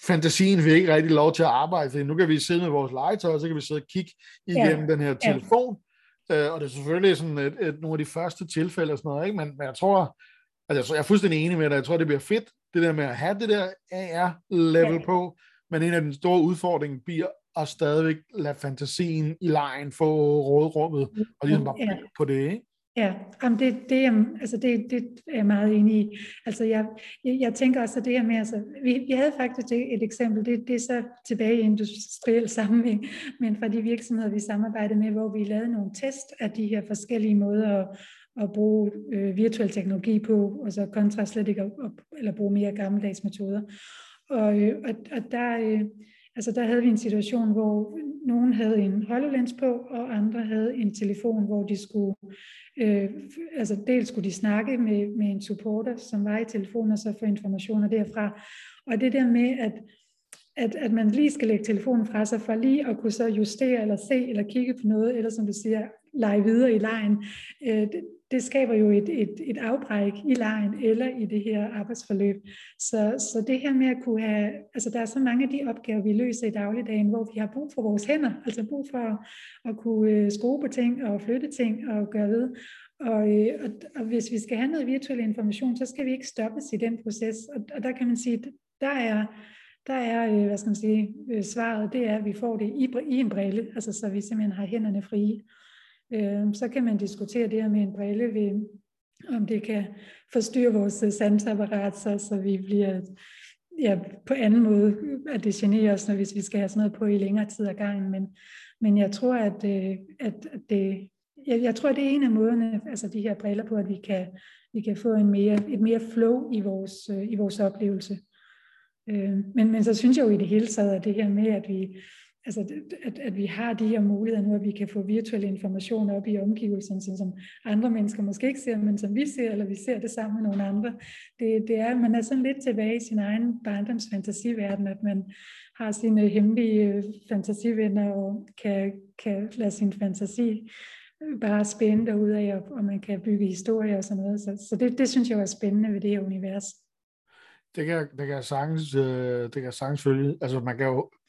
fantasien fik ikke rigtig lov til at arbejde, for nu kan vi sidde med vores legetøj, og så kan vi sidde og kigge igennem den her telefon, og det er selvfølgelig sådan nogle af de første tilfælde og sådan noget, ikke? Men jeg tror, altså jeg er fuldstændig enig med dig, jeg tror, det bliver fedt, det der med at have det der AR-level på, men en af den store udfordring bliver, og stadigvæk lade fantasien i lejen få rådrummet, og ligesom bare på det, ikke? Ja, jamen det er jeg meget enig i. Altså jeg tænker også det her med, altså vi havde faktisk et eksempel, det er så tilbage i industriel sammenhæng, men fra de virksomheder, vi samarbejdede med, hvor vi lavede nogle test af de her forskellige måder at bruge virtuel teknologi på, og så kontra slet ikke eller bruge mere gammeldags metoder. Og der havde vi en situation, hvor nogen havde en HoloLens på, og andre havde en telefon, hvor de skulle, dels skulle de snakke med en supporter, som var i telefonen, og så få informationer derfra. Og det der med, at man lige skal lægge telefonen fra sig, for lige at kunne så justere, eller se, eller kigge på noget, eller som du siger, lege videre i lejen, det skaber jo et afbræk i lejen eller i det her arbejdsforløb. Så det her med at kunne have, altså der er så mange af de opgaver, vi løser i dagligdagen, hvor vi har brug for vores hænder, altså brug for at kunne skrue på ting og flytte ting og gøre ved. Og hvis vi skal have noget virtuel information, så skal vi ikke stoppes i den proces. Og der kan man sige, der er hvad skal man sige, svaret, det er, at vi får det i en brille, altså så vi simpelthen har hænderne frie. Så kan man diskutere det her med en brille, om det kan forstyrre vores sansapparat, så vi bliver på anden måde, at det generer os, hvis vi skal have sådan noget på i længere tid ad gangen. Men jeg tror, at det er en af måderne, altså de her briller på, at vi kan få et mere flow i vores oplevelse. Men så synes jeg jo i det hele taget, at det her med, at vi... Altså, at vi har de her muligheder nu, at vi kan få virtuelle informationer op i omgivelserne, som andre mennesker måske ikke ser, men som vi ser, eller vi ser det sammen med nogle andre. Man er sådan lidt tilbage i sin egen barndomsfantasiverden, at man har sine hemmelige fantasivenner og kan lade sin fantasi bare spændende derudad, og man kan bygge historier og sådan noget. Så det synes jeg var spændende ved det univers. Det kan jeg sagtens følge. Altså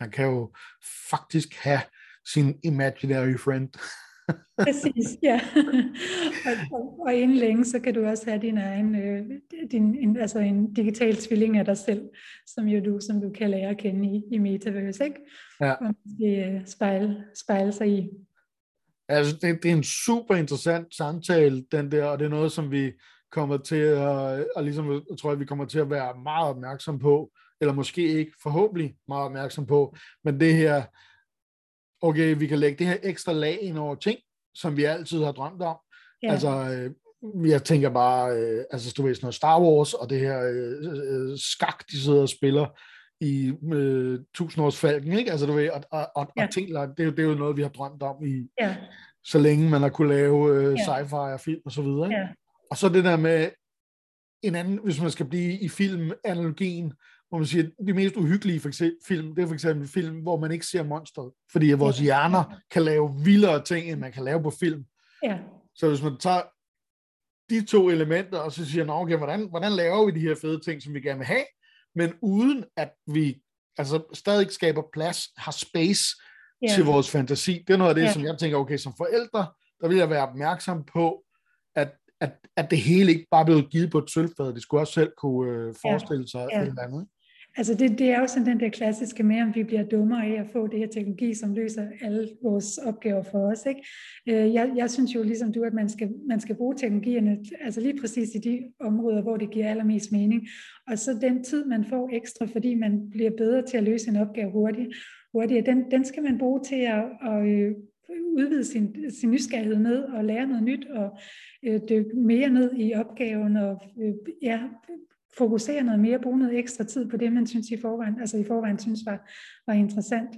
man kan jo faktisk have sin imaginary friend. Præcis, ja. Og inden længe, så kan du også have din egen, en digital tvilling af dig selv, som du kan lære at kende i Metaverse, ikke? Ja. Og man skal spejle sig i. Altså, det er en super interessant samtale, den der, og det er noget, som vi kommer til at, og ligesom, tror jeg, vi kommer til at være meget opmærksom på, eller måske ikke, forhåbentlig meget opmærksom på, men det her, okay, vi kan lægge det her ekstra lag ind over ting, som vi altid har drømt om. Yeah. Altså, jeg tænker bare, du ved, sådan noget Star Wars, og det her skak, de sidder og spiller i tusindårsfalken, ikke? Altså, du ved, og ting, det er jo noget, vi har drømt om i, yeah, så længe man har kunne lave sci-fi og film og så videre, ikke? Yeah. Og så det der med en anden, hvis man skal blive i filmanalogien, hvor man siger, de mest uhyggelige film, det er for eksempel film, hvor man ikke ser monster, fordi vores hjerner kan lave vildere ting, end man kan lave på film. Ja. Så hvis man tager de to elementer, og så siger, okay, hvordan laver vi de her fede ting, som vi gerne vil have, men uden at vi altså stadig skaber plads, har space til vores fantasi. Det er noget af det, som jeg tænker, okay, som forældre, der vil jeg være opmærksom på, at det hele ikke bare blev givet på et sølvfad. Det skulle også selv kunne forestille sig et eller andet. Altså det er jo sådan den der klassiske med, om vi bliver dummere af at få det her teknologi, som løser alle vores opgaver for os, ikke? Jeg synes jo ligesom du, at man skal bruge teknologierne altså lige præcis i de områder, hvor det giver allermest mening. Og så den tid, man får ekstra, fordi man bliver bedre til at løse en opgave hurtigere, den skal man bruge til at udvide sin nysgerrighed med og lære noget nyt og dykke mere ned i opgaven og fokusere noget mere, bruge noget ekstra tid på det, man synes i forvejen synes var interessant.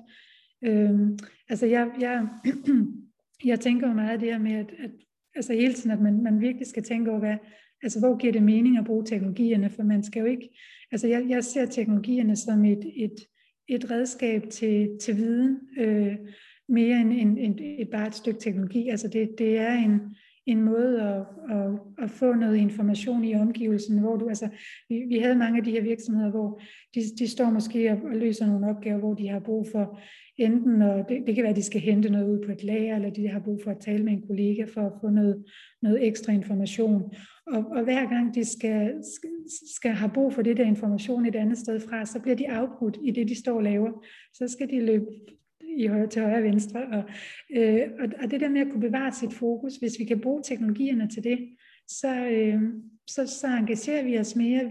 Jeg tænker jo meget af det her med, at altså hele tiden, at man virkelig skal tænke over, hvor giver det mening at bruge teknologierne, for man skal jo ikke, altså jeg ser teknologierne som et redskab til viden, mere end bare et stykke teknologi. Altså det er en måde at få noget information i omgivelsen, hvor du, altså vi havde mange af de her virksomheder, hvor de står måske og løser nogle opgaver, hvor de har brug for enten, og det kan være, at de skal hente noget ud på et lager, eller de har brug for at tale med en kollega for at få noget ekstra information. Og hver gang de skal have brug for det der information et andet sted fra, så bliver de afbrudt i det, de står og laver. Så skal de løbe i højre til højre og venstre, og det der med at kunne bevare sit fokus, hvis vi kan bruge teknologierne til det, så engagerer vi os mere,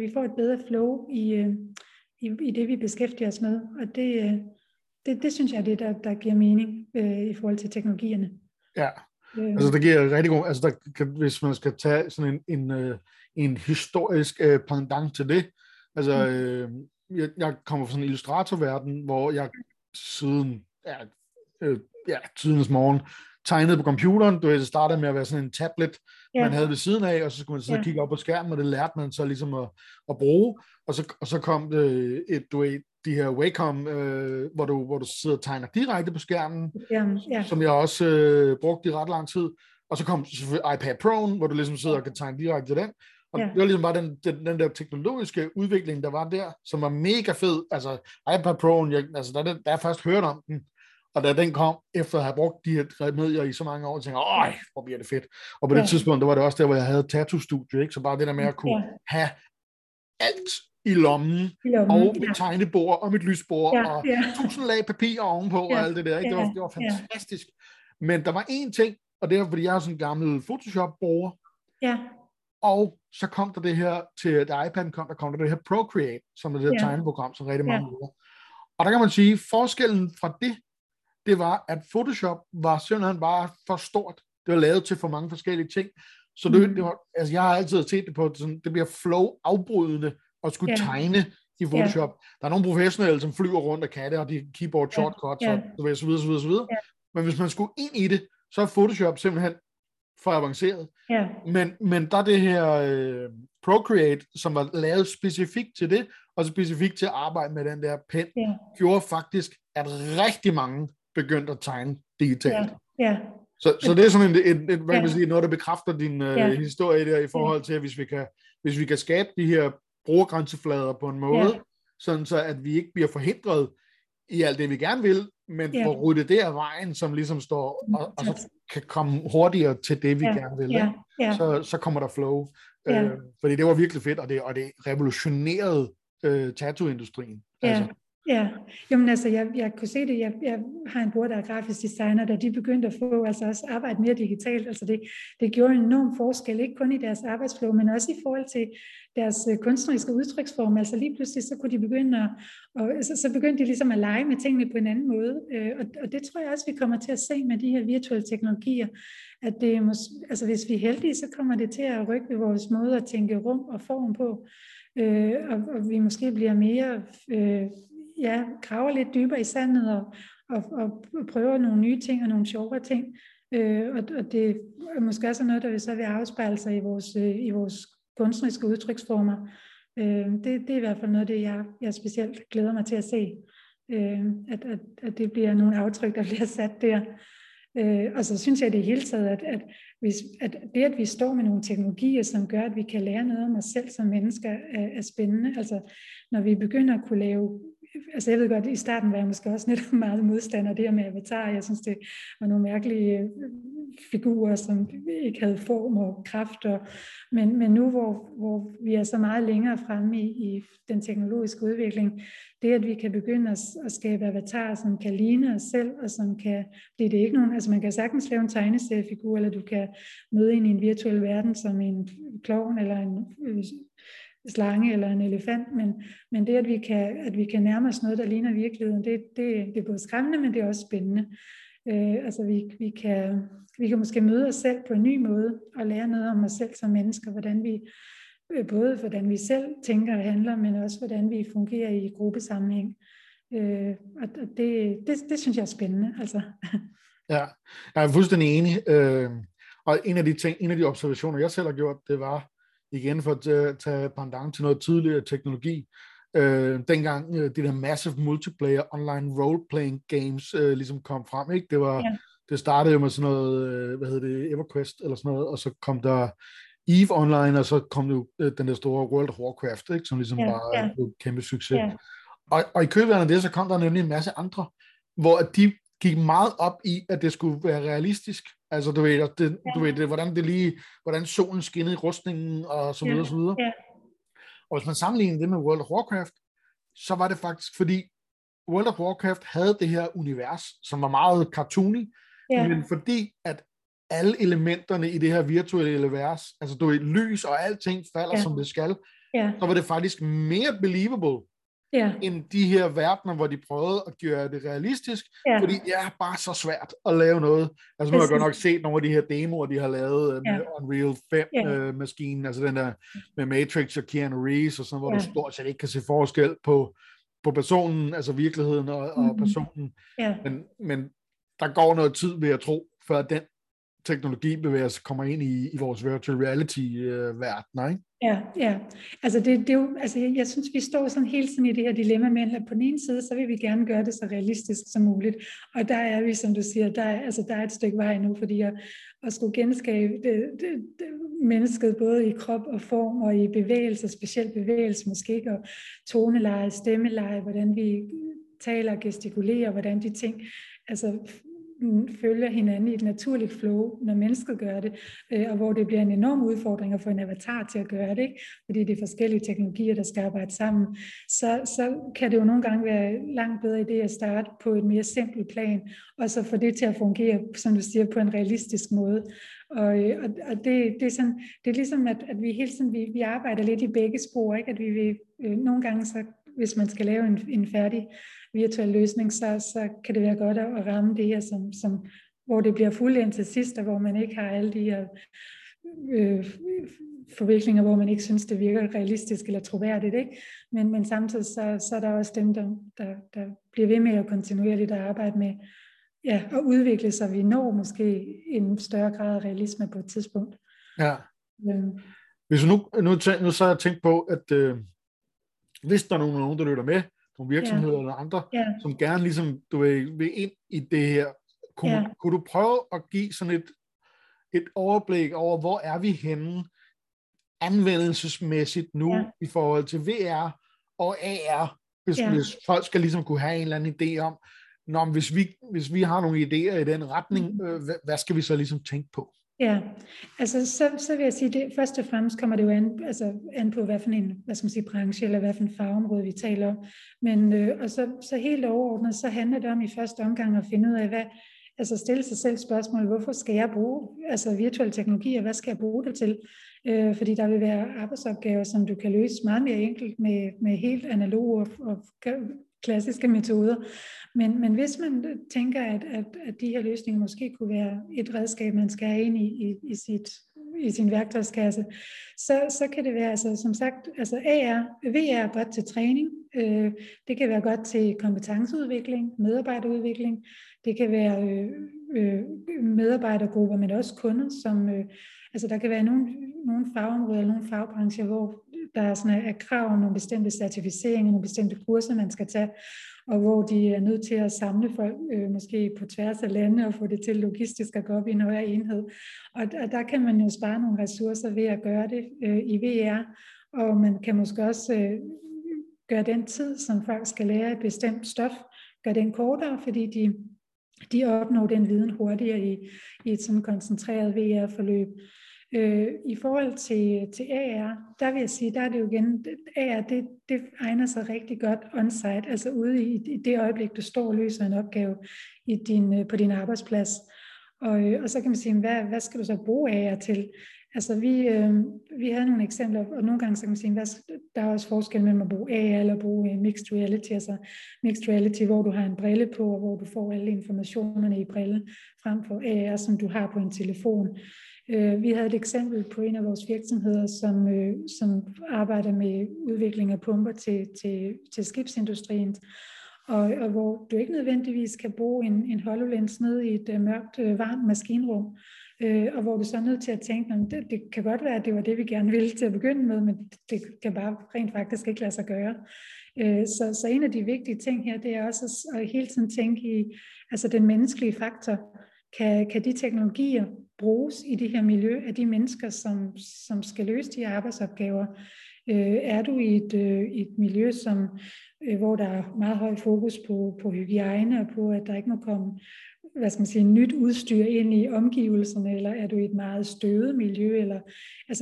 vi får et bedre flow i det, vi beskæftiger os med, og det synes jeg er det, der giver mening i forhold til teknologierne. Ja, altså det giver rigtig god, altså hvis man skal tage sådan en historisk pendant til det, altså jeg kommer fra sådan en illustratorverden, hvor jeg siden tidens morgen tegnede på computeren. Det startede med at være sådan en tablet, man havde ved siden af, og så skulle man sidde og kigge op på skærmen, og det lærte man så ligesom at bruge. Og så kom det de her Wacom, hvor du sidder og tegner direkte på skærmen, som jeg også brugte i ret lang tid. Og så kom iPad Pro'en, hvor du ligesom sidder og kan tegne direkte til den. Og det var ligesom bare den der teknologiske udvikling, der var der, som var mega fed. Altså iPad Pro'en, da jeg først hørte om den, og da den kom, efter at have brugt de her remedier i så mange år, tænkte jeg, hvor bliver det fedt. Og på det tidspunkt, der var det også der, hvor jeg havde tattoo-studie, ikke? Så bare det der med at kunne have alt i lommen, og mit tegnebord, og mit lysbord, og 1000 lag papir ovenpå, og alt det der, ikke? Det var fantastisk. Men der var én ting, og det var, fordi jeg er sådan en gammel Photoshop-bruger, og så kom der det her, til da iPad'en kom, der kom der det her Procreate, som er det her tegneprogram, som rigtig mange bruger. Og der kan man sige, forskellen fra det var, at Photoshop var simpelthen bare for stort. Det var lavet til for mange forskellige ting. Så det var, altså jeg har altid set det på, sådan, det bliver flow-afbrydende at skulle tegne i Photoshop. Der er nogle professionelle, som flyver rundt af katte, og de keyboard shortcuts, og så videre. Men hvis man skulle ind i det, så er Photoshop simpelthen for avanceret. Men der er det her Procreate, som var lavet specifikt til det, og specifikt til at arbejde med den der pen, gjorde faktisk, at rigtig mange begyndt at tegne digitalt. Ja. Ja. Så det er sådan en hvad man siger, noget, der bekræfter din historie der, i forhold til, at hvis vi kan skabe de her brugergrænseflader på en måde, sådan så at vi ikke bliver forhindret i alt det, vi gerne vil, men for at rydde det af vejen, som ligesom står, og så kan komme hurtigere til det, vi gerne vil. Ja. Ja. Så kommer der flow. Fordi det var virkelig fedt, og det revolutionerede tattoo-industrien. Ja. Altså. Ja, jamen altså, jeg kunne se det, jeg har en bror, der er grafisk designer, da de begyndte at få også arbejde mere digitalt, altså det gjorde en enorm forskel, ikke kun i deres arbejdsflow, men også i forhold til deres kunstneriske udtryksform, altså lige pludselig så kunne de begynde så begyndte de ligesom at lege med tingene på en anden måde, og det tror jeg også, vi kommer til at se med de her virtuelle teknologier, at det altså hvis vi er heldige, så kommer det til at rykke ved vores måde at tænke rum og form på, og vi måske bliver mere... graver lidt dybere i sandet og prøver nogle nye ting og nogle sjovere ting. Og det er måske også noget, der vil så vil afspejle sig i vores kunstneriske udtryksformer. Det er i hvert fald noget, det jeg specielt glæder mig til at se. At det bliver nogle aftryk, der bliver sat der. Og så synes jeg det hele taget, at vi står med nogle teknologier, som gør, at vi kan lære noget om os selv som mennesker, er spændende. Altså når vi begynder at kunne lave... Altså jeg ved godt, i starten var jeg måske også lidt meget modstander af det her med avatar. Jeg synes, det var nogle mærkelige figurer, som ikke havde form og kræfter. Men nu, hvor vi er så meget længere fremme i den teknologiske udvikling, det at vi kan begynde at skabe avatarer, som kan ligne os selv, og som kan... Det er ikke nogen... Altså man kan sagtens lave en tegneseriefigur, eller du kan møde en i en virtuel verden som en klovn eller en... slange eller en elefant, men det, at vi kan nærme os noget, der ligner virkeligheden, det er både skræmmende, men det er også spændende. Altså vi kan måske møde os selv på en ny måde, og lære noget om os selv som mennesker, hvordan vi selv tænker og handler, men også hvordan vi fungerer i gruppesammenhæng. Og det synes jeg er spændende. Altså. Ja, jeg er fuldstændig enig. Og en af de observationer, jeg selv har gjort, det var, igen for at tage pendant til noget tidligere teknologi. Dengang de der massive multiplayer online role-playing games ligesom kom frem, ikke? Det startede jo med sådan noget, EverQuest eller sådan noget, og så kom der EVE Online, og så kom jo den der store World of Warcraft, ikke? Som ligesom bare blev kæmpe succes. Yeah. Og i kølvandet af det, så kom der nemlig en masse andre, hvor de gik meget op i, at det skulle være realistisk. Altså, hvordan solen skinnede i rustningen, og så videre, og så videre. Yeah. Og hvis man sammenligner det med World of Warcraft, så var det faktisk, fordi World of Warcraft havde det her univers, som var meget cartoony, men fordi, at alle elementerne i det her virtuelle univers, altså, lys og alting falder, som det skal, så var det faktisk mere believable, end de her verdener, hvor de prøvede at gøre det realistisk, fordi det er bare så svært at lave noget. Altså man har godt nok set nogle af de her demoer, de har lavet med Unreal 5-maskinen, altså den der med Matrix og Keanu Reeves og sådan, hvor du stort set ikke kan se forskel på personen, altså virkeligheden og personen. Men der går noget tid, vil jeg tro, før den teknologi kommer ind i vores virtual reality-verden, ikke? Ja. Altså, det er jo, altså jeg synes, vi står sådan hele tiden i det her dilemma med, at på den ene side, så vil vi gerne gøre det så realistisk som muligt, og der er vi, som du siger, der er et stykke vej nu, fordi at skulle genskabe det mennesket både i krop og form og i bevægelse, specielt bevægelse måske, ikke, og toneleje, stemmeleje, hvordan vi taler og gestikulerer, hvordan de ting, altså følger hinanden i et naturligt flow, når mennesket gør det, og hvor det bliver en enorm udfordring at få en avatar til at gøre det, ikke? Fordi det er forskellige teknologier, der skal arbejde sammen, så kan det jo nogle gange være langt bedre idé at starte på et mere simpelt plan, og så få det til at fungere, som du siger, på en realistisk måde. Og det er ligesom, at vi hele tiden vi arbejder lidt i begge spor, ikke? At vi vil nogle gange så, hvis man skal lave en færdig virtuel løsning, så kan det være godt at ramme det her, som, hvor det bliver fuldendt til sidst, og hvor man ikke har alle de her forviklinger, hvor man ikke synes, det virker realistisk eller troværdigt. Ikke? Men samtidig så er der også dem, der bliver ved med at kontinuerligt arbejde med at udvikle sig. Vi når måske en større grad af realisme på et tidspunkt. Ja. Hvis nu så har jeg tænkt på, at hvis der er nogen, der lytter med, nogle virksomheder eller andre, som gerne ligesom, du vil ind i det her. Kunne du prøve at give sådan et overblik over, hvor er vi henne anvendelsesmæssigt nu i forhold til VR og AR, hvis folk skal ligesom kunne have en eller anden idé om, hvis vi har nogle idéer i den retning, hvad skal vi så ligesom tænke på? Ja, altså så vil jeg sige, at først og fremmest kommer det jo an på, hvad for en branche eller hvad for en fagområde vi taler om. Men, og så helt overordnet, så handler det om i første omgang at finde ud af, stille sig selv spørgsmålet, hvorfor skal jeg bruge virtuelle teknologier, hvad skal jeg bruge det til? Fordi der vil være arbejdsopgaver, som du kan løse meget mere enkelt med helt analoge og klassiske metoder. Men hvis man tænker, at de her løsninger måske kunne være et redskab, man skal have ind i sin værktøjskasse, så kan det være, som sagt, AR, VR er godt til træning, det kan være godt til kompetenceudvikling, medarbejderudvikling, det kan være medarbejdergrupper, men også kunder, som, der kan være nogle fagområder, nogle fagbrancher, hvor der er krav om nogle bestemte certificeringer, nogle bestemte kurser, man skal tage, og hvor de er nødt til at samle folk, måske på tværs af lande, og få det til logistisk at gå op i en højere enhed. Og der kan man jo spare nogle ressourcer ved at gøre det i VR, og man kan måske også gøre den tid, som folk skal lære et bestemt stof, gør den kortere, fordi de opnår den viden hurtigere i et sådan koncentreret VR-forløb. I forhold til AR, der vil jeg sige, der er det jo igen, AR det egner sig rigtig godt on-site, ude i det øjeblik, du står og løser en opgave på din arbejdsplads. Og så kan man sige, hvad skal du så bruge AR til? Vi havde nogle eksempler, og nogle gange så kan man sige, der er også forskel mellem at bruge AR eller bruge mixed reality. Mixed reality, hvor du har en brille på, og hvor du får alle informationerne i brillen, frem for AR, som du har på en telefon. Vi havde et eksempel på en af vores virksomheder, som arbejder med udvikling af pumper til skibsindustrien, og hvor du ikke nødvendigvis kan bruge en HoloLens ned i et mørkt, varmt maskinrum, og hvor du så er nødt til at tænke, at det kan godt være, at det var det, vi gerne ville til at begynde med, men det kan bare rent faktisk ikke lade sig gøre. Så en af de vigtige ting her, det er også at hele tiden tænke i den menneskelige faktor. Kan de teknologier bruges i det her miljø af de mennesker, som skal løse de arbejdsopgaver? Er du i et miljø, hvor der er meget høj fokus på hygiejne og på, at der ikke må komme nyt udstyr ind i omgivelserne, eller er du i et meget støvet miljø? Eller,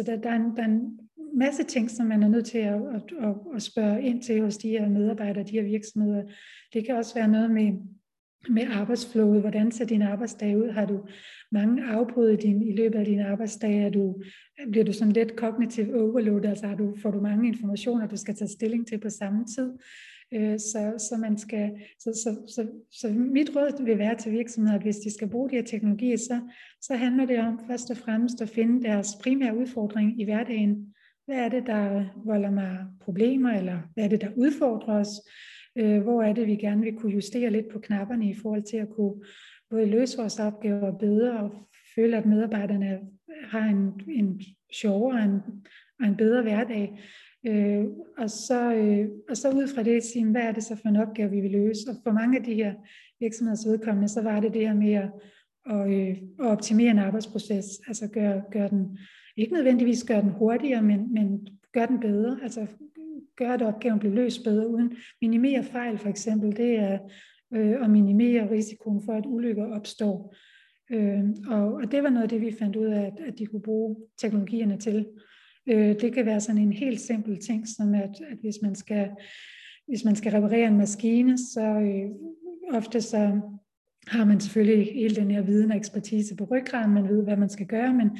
der er en masse ting, som man er nødt til at spørge ind til hos de her medarbejdere, de her virksomheder. Det kan også være noget med arbejdsflowet, hvordan ser din arbejdsdag ud? Har du mange afbrud i løbet af din arbejdsdag? Bliver du sådan lidt kognitiv overload, får du mange informationer, du skal tage stilling til på samme tid? Så mit råd vil være til virksomheder, at hvis de skal bruge de her teknologier, så handler det om først og fremmest at finde deres primære udfordring i hverdagen. Hvad er det, der volder mig problemer, eller hvad er det, der udfordrer os? Hvor er det, vi gerne vil kunne justere lidt på knapperne i forhold til at kunne både løse vores opgaver bedre og føle, at medarbejderne har en sjovere og en bedre hverdag. Og så ud fra det sige, hvad er det så for en opgave, vi vil løse? Og for mange af de her virksomheders udkommende, så var det det her med at optimere en arbejdsproces, gøre den, ikke nødvendigvis gøre den hurtigere, men gøre den bedre, gøre, at opgaven bliver løst bedre uden minimere fejl, for eksempel. Det er at minimere risikoen for, at ulykker opstår. Og det var noget af det, vi fandt ud af, at de kunne bruge teknologierne til. Det kan være sådan en helt simpel ting, som at hvis man skal reparere en maskine, så ofte så har man selvfølgelig hele den her viden og ekspertise på ryggraden, man ved, hvad man skal gøre,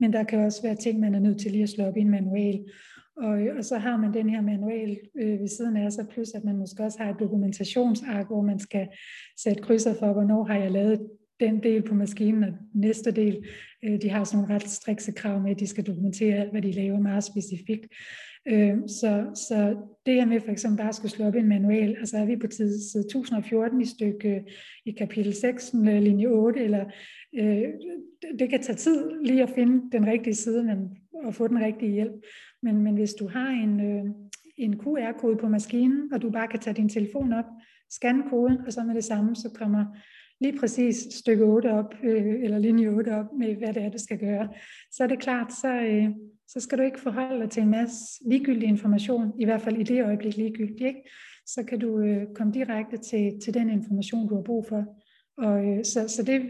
men der kan også være ting, man er nødt til lige at slå op i en manual. Og så har man den her manual ved siden af sig, plus at man måske også har et dokumentationsark, hvor man skal sætte krydser for, hvornår har jeg lavet den del på maskinen, og næste del. De har sådan nogle ret strikse krav med, at de skal dokumentere alt, hvad de laver, meget specifikt. Så det her med for eksempel bare at skulle slå op i en manual, er vi på side 1014 i kapitel 6, linje 8, eller det kan tage tid lige at finde den rigtige side, og få den rigtige hjælp. Men hvis du har en QR-kode på maskinen, og du bare kan tage din telefon op, scanne koden, og så med det samme, så kommer lige præcis stykke 8 op, eller linje 8 op, med hvad det er, du skal gøre. Så er det klart, så skal du ikke forholde dig til en masse ligegyldig information, i hvert fald i det øjeblik ligegyldig, ikke? Så kan du komme direkte til den information, du har brug for. Og så det,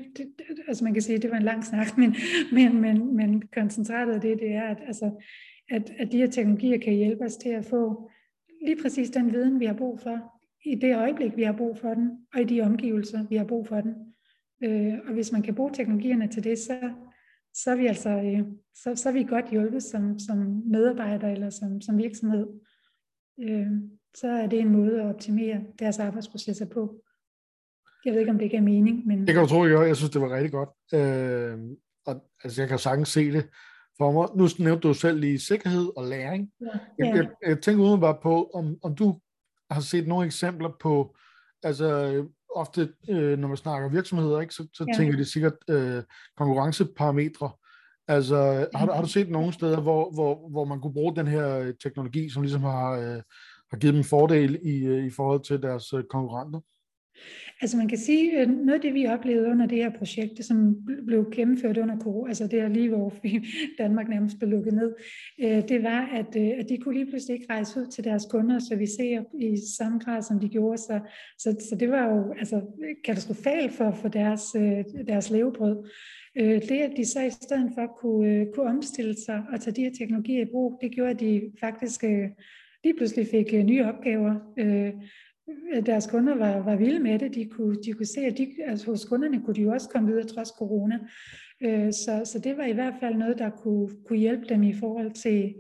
altså man kan sige, det var en lang snak, men koncentratet af det er, at, altså, at de her teknologier kan hjælpe os til at få lige præcis den viden, vi har brug for, i det øjeblik, vi har brug for den, og i de omgivelser, vi har brug for den. Og hvis man kan bruge teknologierne til det, så er vi altså så er vi godt hjulpet som medarbejder eller som virksomhed. Så er det en måde at optimere deres arbejdsprocesser på. Jeg ved ikke, om det giver mening, men... Det kan du tro, jeg synes, det var rigtig godt. Og, altså, jeg kan sagtens se det for mig. Nu nævnte du selv lige sikkerhed og læring. Ja. Jeg tænker udenbart på, om du har set nogle eksempler på, altså ofte, når man snakker virksomheder, ikke, så tænker de sikkert konkurrenceparametre. Altså, har du set nogle steder, hvor man kunne bruge den her teknologi, som ligesom har givet dem fordel i forhold til deres konkurrenter? Altså man kan sige, noget af det vi oplevede under det her projekt, som blev gennemført under corona, altså det her lige hvor Danmark nærmest blev lukket ned, det var, at de kunne lige pludselig ikke rejse ud til deres kunder og servicere i samme grad, som de gjorde. Så det var jo altså katastrofalt for deres levebrød. Det, at de så i stedet for kunne omstille sig og tage de her teknologier i brug, det gjorde, at de faktisk lige pludselig fik nye opgaver. Deres kunder var vilde med det. De kunne se, at altså hos kunderne kunne de jo også komme videre trods corona. Så det var i hvert fald noget, der kunne hjælpe dem i forhold til,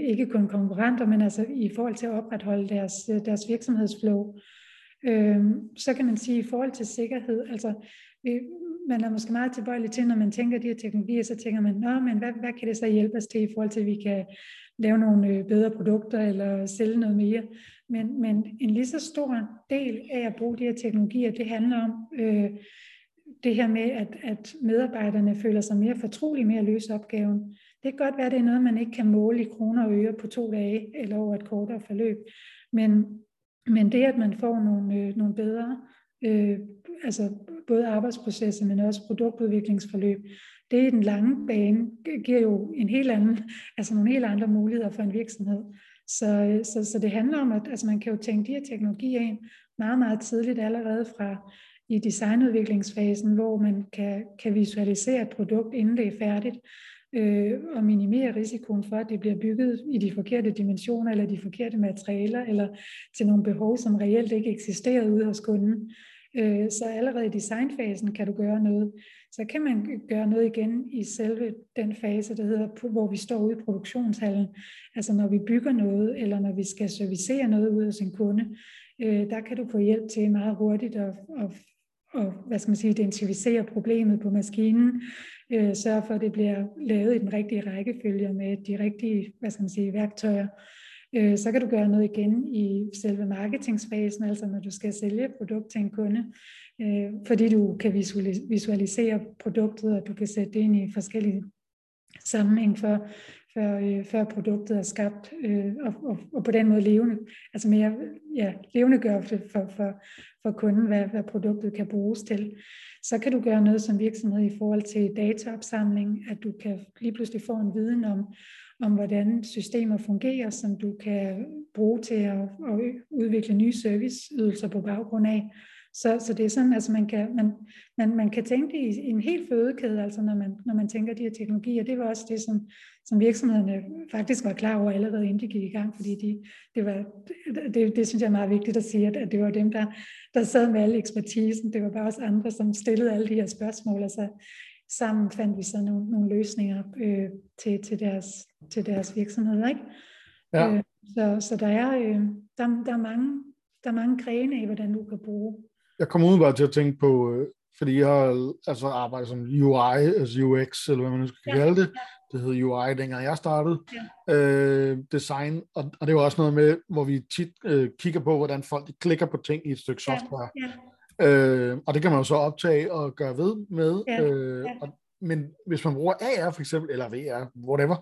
ikke kun konkurrenter, men altså i forhold til at opretholde deres virksomhedsflow. Så kan man sige, i forhold til sikkerhed, altså man er måske meget tilbøjelig til, når man tænker de her teknologier, så tænker man, men hvad kan det så hjælpe os til i forhold til, at vi kan lave nogle bedre produkter eller sælge noget mere. Men en lige så stor del af at bruge de her teknologier, det handler om det her med, at medarbejderne føler sig mere fortrolige med at løse opgaven. Det kan godt være, det er noget, man ikke kan måle i kroner og øre på 2 dage eller over et kortere forløb. Men det, at man får nogle bedre, altså både arbejdsprocesser, men også produktudviklingsforløb, det i den lange bane giver jo en helt anden, altså nogle helt andre muligheder for en virksomhed. Så det handler om, at altså man kan jo tænke de her teknologier ind meget, meget tidligt allerede fra i designudviklingsfasen, hvor man kan visualisere et produkt, inden det er færdigt, og minimere risikoen for, at det bliver bygget i de forkerte dimensioner eller de forkerte materialer eller til nogle behov, som reelt ikke eksisterer ude hos kunden. Så allerede i designfasen kan du gøre noget. Så kan man gøre noget igen i selve den fase, der hedder, hvor vi står ude i produktionshallen. Altså når vi bygger noget, eller når vi skal servicere noget ude hos en kunde, der kan du få hjælp til meget hurtigt at identificere problemet på maskinen, sørge for, at det bliver lavet i den rigtige rækkefølge med de rigtige værktøjer. Så kan du gøre noget igen i selve marketingsfasen, altså når du skal sælge et produkt til en kunde, fordi du kan visualisere produktet, og du kan sætte det ind i forskellige sammenhæng, før produktet er skabt, og på den måde levendegøre det for kunden, hvad produktet kan bruges til. Så kan du gøre noget som virksomhed i forhold til dataopsamling, at du kan lige pludselig få en viden om hvordan systemer fungerer, som du kan bruge til at udvikle nye serviceydelser på baggrund af. Så det er sådan, altså man kan tænke det i en helt fødekæde, altså når man tænker de her teknologier. Det var også det, som virksomhederne faktisk var klar over allerede, inden de gik i gang, fordi det synes jeg er meget vigtigt at sige, at det var dem, der sad med alle ekspertisen. Det var bare også andre, som stillede alle de her spørgsmål, og så sammen fandt vi så nogle løsninger til deres virksomheder, ikke? Ja. Så der er mange grene af, hvordan du kan bruge. Jeg kom udenbart til at tænke på, fordi jeg har altså arbejdet som UI, altså UX, eller hvad man nu skal kalde det. Det hed UI, dengang jeg startede. Ja. Design, og det var også noget med, hvor vi tit kigger på, hvordan folk klikker på ting i et stykke software. Ja. Og det kan man jo så optage og gøre ved med. Ja. Og Men hvis man bruger AR for eksempel, eller VR, whatever,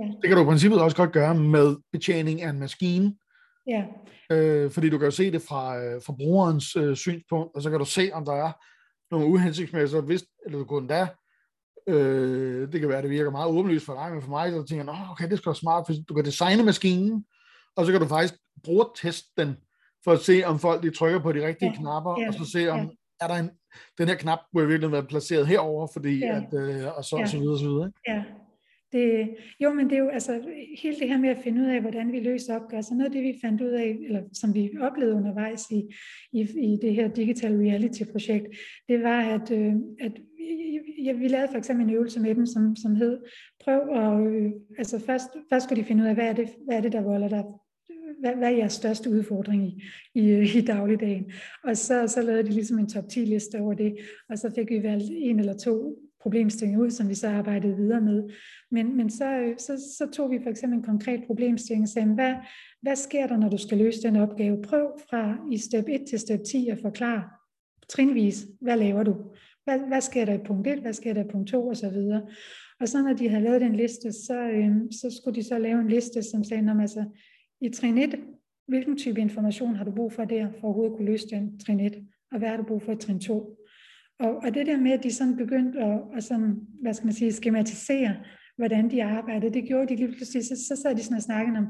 ja. Det kan du i princippet også godt gøre med betjening af en maskine. Ja. Fordi du kan jo se det fra brugerens synspunkt, og så kan du se, om der er nogle uhensigtsmæssige, eller du kunne da. Det kan være, det virker meget åbenlyst for dig, men for mig, så tænker jeg, okay, det er sgu smart, for du kan designe maskinen, og så kan du faktisk brugerteste den, for at se, om folk de trykker på de rigtige knapper, og så se, om er der en, den her knap, burde virkelig være placeret herover, fordi at, og så videre, så videre. Ja. Det, jo, men det er jo altså hele det her med at finde ud af, hvordan vi løser opgaver. Så noget af det, vi fandt ud af, eller som vi oplevede undervejs i det her digital reality-projekt, det var, at vi lavede for eksempel en øvelse med dem, som hed, prøv at, altså først skulle de finde ud af, hvad er det der volder dig? Hvad er jeres største udfordring i dagligdagen? Og så lavede de ligesom en top 10 liste over det, og så fik vi valgt en eller to problemstillinger ud, som vi så arbejdede videre med. Men så tog vi for eksempel en konkret problemstilling og sagde, hvad sker der, når du skal løse den opgave? Prøv fra i step 1 til step 10 at forklare trinvis, hvad laver du? Hvad sker der i punkt 1? Hvad sker der i punkt 2? Og så videre. Og så når de havde lavet den liste, så skulle de så lave en liste, som sagde, altså, i trin 1, hvilken type information har du brug for der, for overhovedet at kunne løse den trin 1? Og hvad har du brug for i trin 2? Og det der med, at de sådan begyndte at sådan, hvad skal man sige, skematisere, hvordan de arbejdede, det gjorde de lige pludselig. Så sad de sådan og snakkede om,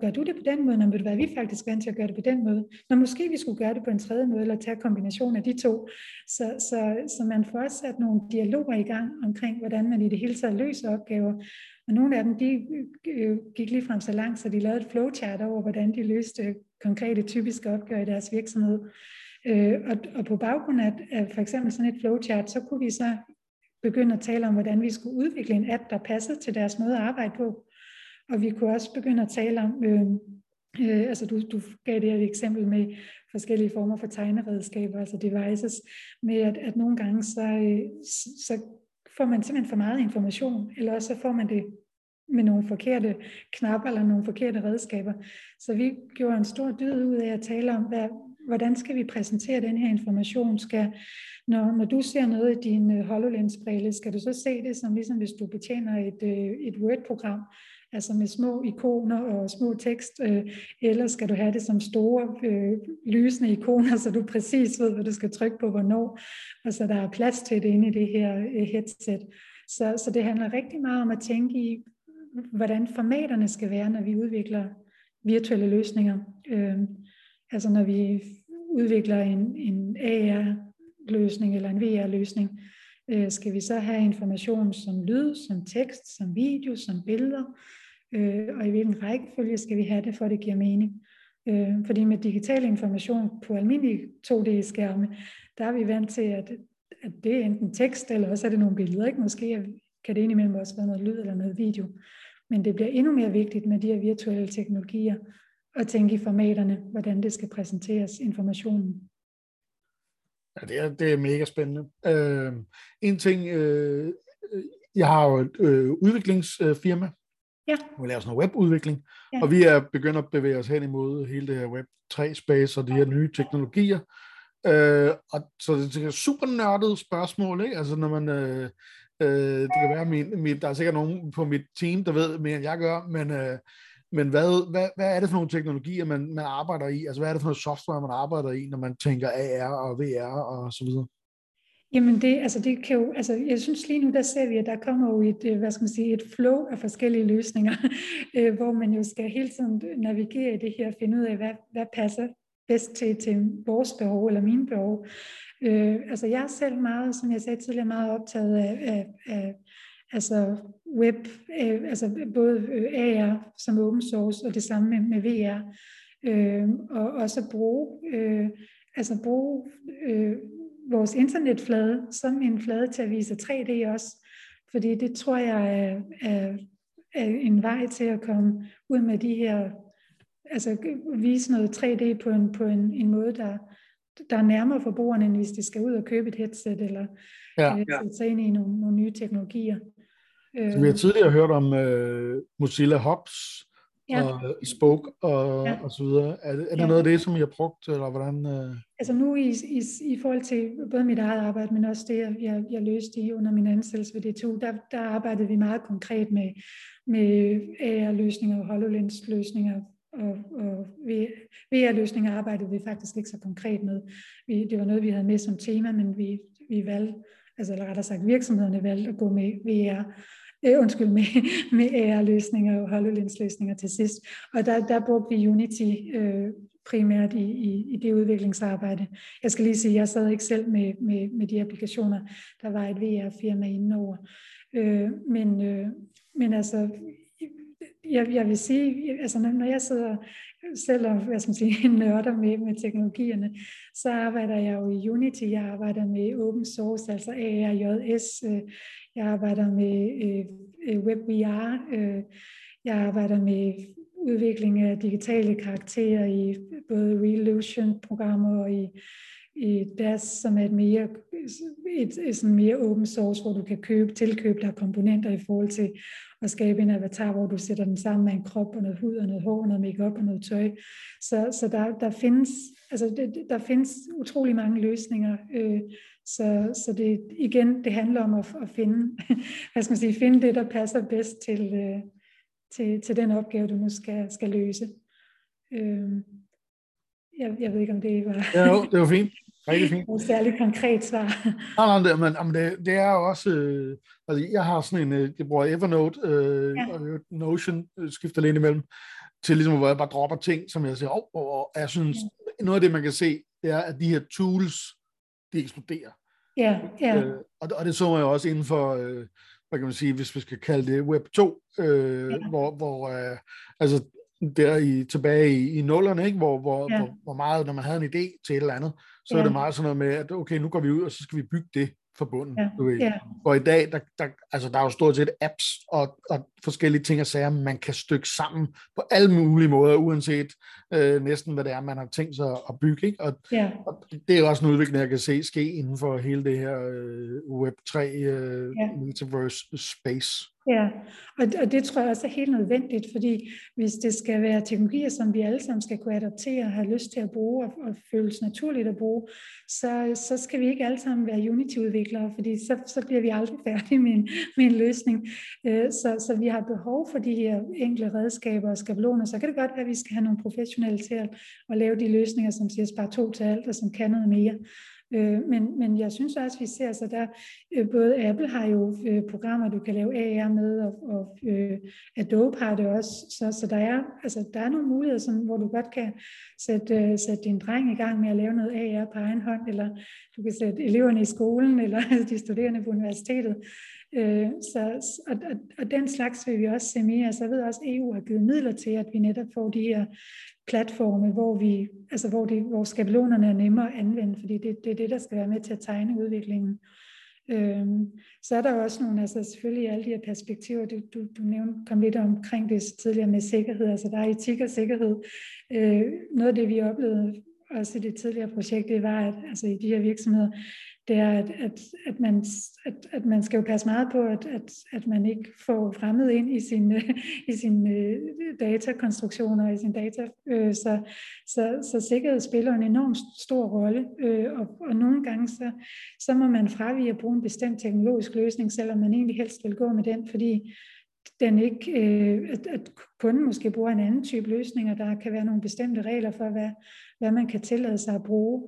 gør du det på den måde? Nå, ved du hvad, vi er faktisk vant til at gøre det på den måde. Nå, måske vi skulle gøre det på en tredje måde, eller tage kombination af de to. Så man får også sat nogle dialoger i gang omkring, hvordan man i det hele taget løser opgaver. Og nogle af dem, de gik lige frem så langt, så de lavede et flowchart over, hvordan de løste konkrete typiske opgaver i deres virksomhed. Og på baggrund af for eksempel sådan et flowchart, så kunne vi så begynde at tale om, hvordan vi skulle udvikle en app, der passede til deres måde at arbejde på. Og vi kunne også begynde at tale om, altså du gav det her et eksempel med forskellige former for tegneredskaber, altså devices, med at nogle gange så får man simpelthen for meget information, eller også så får man det med nogle forkerte knapper eller nogle forkerte redskaber. Så vi gjorde en stor dyd ud af at tale om, hvordan skal vi præsentere den her information? Når du ser noget i din HoloLens-brille, skal du så se det som ligesom hvis du betjener et Word-program, altså med små ikoner og små tekst, eller skal du have det som store lysende ikoner, så du præcis ved, hvad du skal trykke på, hvornår, og så der er plads til det inde i det her headset. Så det handler rigtig meget om at tænke i, hvordan formaterne skal være, når vi udvikler virtuelle løsninger. Altså når vi udvikler en AR-løsning eller en VR-løsning, skal vi så have information som lyd, som tekst, som video, som billeder, og i hvilken rækkefølge skal vi have det, for det giver mening. Fordi med digital information på almindelige 2D-skærme, der er vi vant til, at det er enten tekst, eller også er det nogle billeder. Ikke? Måske kan det indimellem også være noget lyd eller noget video. Men det bliver endnu mere vigtigt med de her virtuelle teknologier, og tænke i formaterne, hvordan det skal præsenteres, informationen. Ja, det er mega spændende. En ting, jeg har jo et udviklingsfirma, vi laver sådan noget webudvikling, og vi er begyndt at bevæge os hen imod hele det her web 3-space og de her nye teknologier. Og så det er super nørdet spørgsmål, ikke? Altså når man... det kan være, der er sikkert nogen på mit team, der ved mere end jeg gør, men hvad er det for nogle teknologier, man arbejder i? Altså, hvad er det for noget software, man arbejder i, når man tænker AR og VR og så videre? Jamen, det kan jo... Altså, jeg synes lige nu, der ser vi, at der kommer jo et flow af forskellige løsninger, hvor man jo skal hele tiden navigere i det her og finde ud af, hvad passer bedst til vores behov eller mine behov. Altså, jeg er selv meget, som jeg sagde tidligere, meget optaget af altså web, altså både AR som open source, og det samme med VR, og også bruge vores internetflade som en flade til at vise 3D også, fordi det tror jeg er en vej til at komme ud med de her, altså vise noget 3D på en måde, der er nærmere forbrugerne, end hvis de skal ud og købe et headset, eller sætte ind i nogle nye teknologier. Så vi har tidligere hørt om Mozilla Hubs, og spoke og så videre. Er der noget af det, som I har brugt, eller hvordan? Altså nu i forhold til både mit eget arbejde, men også det, jeg løste i under min ansættelse ved DTU, der arbejdede vi meget konkret med AR-løsninger og HoloLens-løsninger, og VR-løsninger arbejdede vi faktisk ikke så konkret med. Det var noget, vi havde med som tema, men vi valgte, altså eller rettere sagt, virksomhederne valgte at gå med med AR-løsninger og HoloLens-løsninger til sidst. Og der brugte vi Unity primært i det udviklingsarbejde. Jeg skal lige sige, at jeg sad ikke selv med de applikationer. Der var et VR-firma indenover. Men altså, jeg vil sige, altså når jeg sidder selv og nørder med teknologierne, så arbejder jeg jo i Unity, jeg arbejder med open source, altså ARJS, jeg arbejder med WebVR, jeg arbejder med udvikling af digitale karakterer i både Relution-programmer og i DAS, som er et mere open source, hvor du kan tilkøbe der komponenter i forhold til at skabe en avatar, hvor du sætter den sammen med en krop og noget hud og noget hår og noget makeup og noget tøj. Så der findes utrolig mange løsninger. Så det igen, det handler om at finde, finde det, der passer bedst til den opgave, du nu skal løse. Jeg ved ikke, om det var... Ja, det var fint. Rigtig fint. Det er særligt konkret svar. Det er også... jeg har sådan en... Jeg bruger Evernote og Notion, skifter lidt imellem, til ligesom, hvor jeg bare dropper ting, som jeg siger, og jeg synes, noget af det, man kan se, det er, at de her tools, de eksploderer. Ja, ja. Og det så jeg også inden for... hvad kan man sige, hvis vi skal kalde det Web 2, hvor der tilbage i nullerne, ikke? Hvor meget, når man havde en idé til et eller andet, så er det meget sådan noget med, at okay, nu går vi ud, og så skal vi bygge det fra bunden. Ja. Og i dag, der er jo stort set apps og forskellige ting og sager, man kan stykke sammen på alle mulige måder, uanset næsten hvad det er, man har tænkt sig at bygge. Ikke? Og det er også en udvikling, jeg kan se ske inden for hele det her Web3 Metaverse space. Ja, og det tror jeg også er helt nødvendigt, fordi hvis det skal være teknologier, som vi alle sammen skal kunne adoptere og have lyst til at bruge og føles naturligt at bruge, så skal vi ikke alle sammen være Unity-udviklere, fordi så bliver vi aldrig færdige med en løsning. Så vi har behov for de her enkle redskaber og skabeloner. Så kan det godt være, at vi skal have nogle professionelle til at lave de løsninger, som siger spar 2 til alt og som kan noget mere. Men jeg synes også, at vi ser så der, både Apple har jo programmer, du kan lave AR med, og Adobe har det også, så der er nogle muligheder, hvor du godt kan sætte din dreng i gang med at lave noget AR på egen hånd, eller du kan sætte eleverne i skolen, eller de studerende på universitetet. Og den slags vil vi også se mere. Altså, jeg ved også, at EU har givet midler til, at vi netop får de her platforme, hvor skabelonerne er nemmere at anvende, fordi det er det, der skal være med til at tegne udviklingen. Så er der jo også nogle, altså selvfølgelig alle de her perspektiver, du nævnte, kom lidt omkring det tidligere med sikkerhed, altså der er etik og sikkerhed. Noget af det, vi oplevede også i det tidligere projekt, det var, at altså i de her virksomheder, det er, at man skal jo passe meget på, at man ikke får fremmed ind i sine datakonstruktioner og i sin data. Så sikkerhed spiller en enormt stor rolle, og nogle gange så må man fravige at bruge en bestemt teknologisk løsning, selvom man egentlig helst vil gå med den, fordi den ikke, at kunden måske bruger en anden type løsning, og der kan være nogle bestemte regler for, hvad man kan tillade sig at bruge.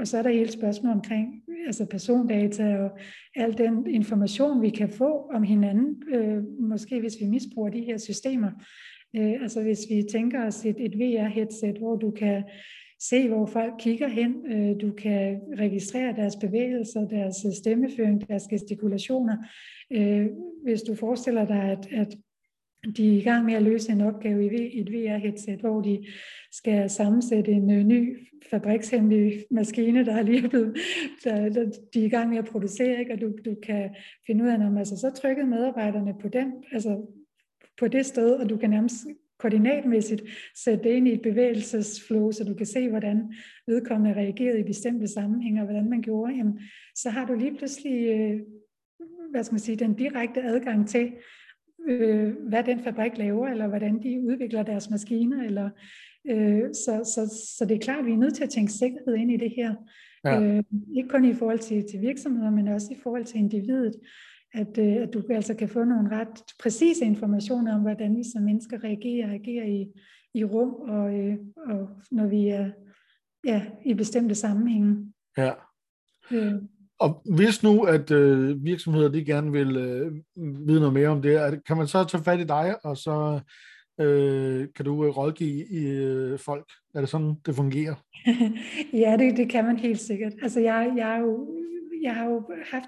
Og så er der hele spørgsmål omkring altså persondata og al den information, vi kan få om hinanden, måske hvis vi misbruger de her systemer. Altså hvis vi tænker os et VR-headset, hvor du kan se, hvor folk kigger hen, du kan registrere deres bevægelser, deres stemmeføring, deres gestikulationer. Hvis du forestiller dig, at de er i gang med at løse en opgave i et VR-headset, hvor de skal sammensætte en ny fabrikshemmelig maskine, der er lige blevet, de er i gang med at producere, ikke? Og du kan finde ud af, om altså, så trykkede medarbejderne på den, altså på det sted, og du kan nærmest koordinatmæssigt sætte det ind i et bevægelsesflow, så du kan se, hvordan vedkommende reagerede i bestemte sammenhæng, og hvordan man gjorde. Jamen, så har du lige pludselig den direkte adgang til, hvad den fabrik laver, eller hvordan de udvikler deres maskiner. Eller, så det er klart, at vi er nødt til at tænke sikkerhed ind i det her. Ja. Ikke kun i forhold til virksomheder, men også i forhold til individet. At du altså kan få nogle ret præcise informationer om, hvordan vi som mennesker reagerer og agerer i rum, og når vi er i bestemte sammenhænge. Ja. Og hvis nu, at virksomheder de gerne vil vide noget mere om det, kan man så tage fat i dig, og så kan du rådgive folk? Er det sådan, det fungerer? Ja, det kan man helt sikkert. Altså, jeg har jo haft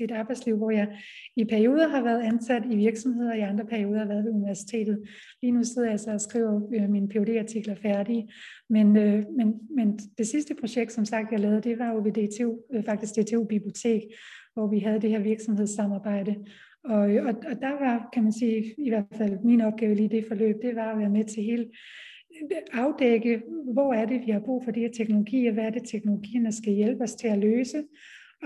et arbejdsliv, hvor jeg i perioder har været ansat i virksomheder, og i andre perioder har været ved universitetet. Lige nu sidder jeg så og skriver mine PhD-artikler færdige. Men det sidste projekt, som sagt, jeg lavede, det var jo ved DTU, faktisk DTU Bibliotek, hvor vi havde det her virksomhedssamarbejde. Og der var, kan man sige, i hvert fald min opgave lige i det forløb, det var at være med til hele afdække, hvor er det, vi har brug for de her teknologier, hvad er det, teknologierne skal hjælpe os til at løse.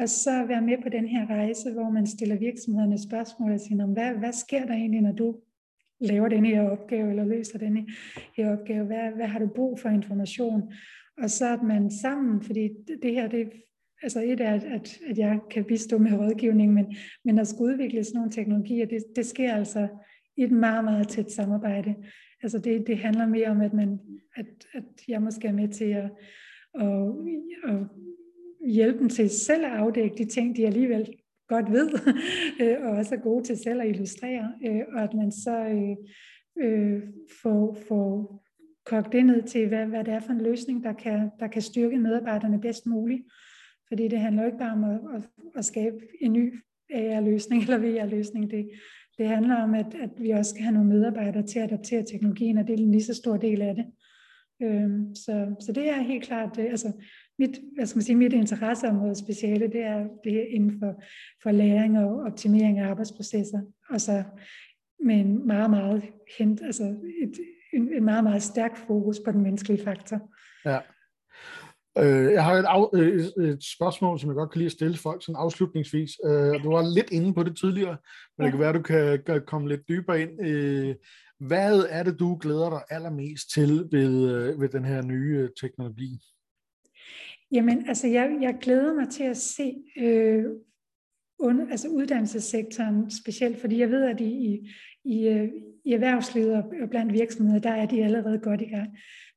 Og så være med på den her rejse, hvor man stiller virksomhederne spørgsmål og siger, hvad sker der egentlig, når du laver den her opgave, eller løser den her opgave? Hvad har du brug for information? Og så at man sammen, fordi det her, det, altså et er, at jeg kan bistå med rådgivning, men at skulle udvikle sådan nogle teknologier, det sker altså i et meget, meget tæt samarbejde. Altså det handler mere om, at jeg måske er med til at hjælpe dem til selv at afdække de ting, de alligevel godt ved, og også er gode til selv at illustrere, og at man så får kogt det ned til, hvad det er for en løsning, der kan styrke medarbejderne bedst muligt. Fordi det handler jo ikke bare om at skabe en ny AR-løsning eller VR-løsning. Det handler om, at vi også skal have nogle medarbejdere til at adoptere teknologien, og det er en lige så stor del af det. Så det er helt klart, altså mit interesseområde speciale, det er det her inden for læring og optimering af arbejdsprocesser, og så med en meget, meget en meget, meget stærk fokus på den menneskelige faktor. Ja. Jeg har et spørgsmål, som jeg godt kan lide at stille folk sådan afslutningsvis. Du var lidt inde på det tidligere, men det kan være, at du kan komme lidt dybere ind. Hvad er det, du glæder dig allermest til ved den her nye teknologi? Jamen, altså jeg glæder mig til at se uddannelsessektoren specielt, fordi jeg ved, at i erhvervslivet og blandt virksomheder, der er de allerede godt i gang.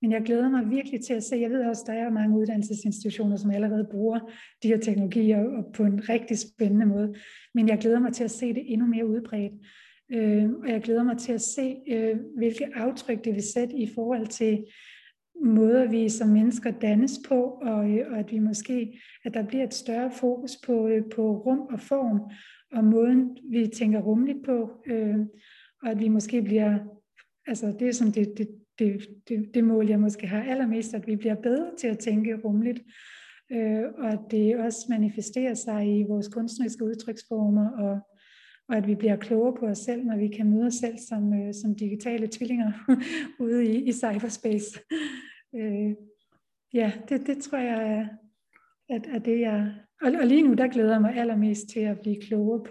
Men jeg glæder mig virkelig til at se, jeg ved også, der er mange uddannelsesinstitutioner, som allerede bruger de her teknologier og på en rigtig spændende måde. Men jeg glæder mig til at se det endnu mere udbredt. Og jeg glæder mig til at se, hvilke aftryk det vil sætte i forhold til måder, vi som mennesker dannes på, og at vi måske, at der bliver et større fokus på rum og form, og måden, vi tænker rumligt på, og at vi måske bliver, altså det er som det mål, jeg måske har allermest, at vi bliver bedre til at tænke rumligt, og at det også manifesterer sig i vores kunstneriske udtryksformer, og at vi bliver klogere på os selv, når vi kan møde os selv som digitale tvillinger ude i cyberspace. Det tror jeg, at det er. Og lige nu, der glæder jeg mig allermest til at blive klogere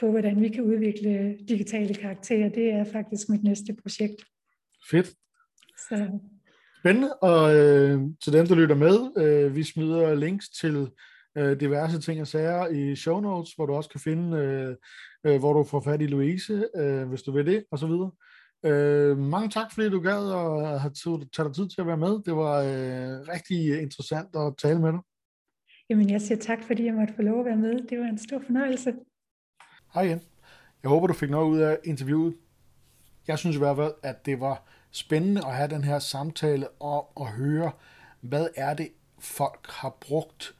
på, hvordan vi kan udvikle digitale karakterer. Det er faktisk mit næste projekt. Fedt. Så. Spændende, og til dem, der lytter med, vi smider links til diverse ting og sager i show notes, hvor du også kan finde, hvor du får fat i Louise, hvis du vil det, og så videre. Mange tak, fordi du gad og har taget dig tid til at være med. Det var rigtig interessant at tale med dig. Jamen, jeg siger tak, fordi jeg måtte få lov at være med. Det var en stor fornøjelse. Hej igen. Jeg håber, du fik noget ud af interviewet. Jeg synes i hvert fald, at det var spændende at have den her samtale om at høre, hvad er det, folk har brugt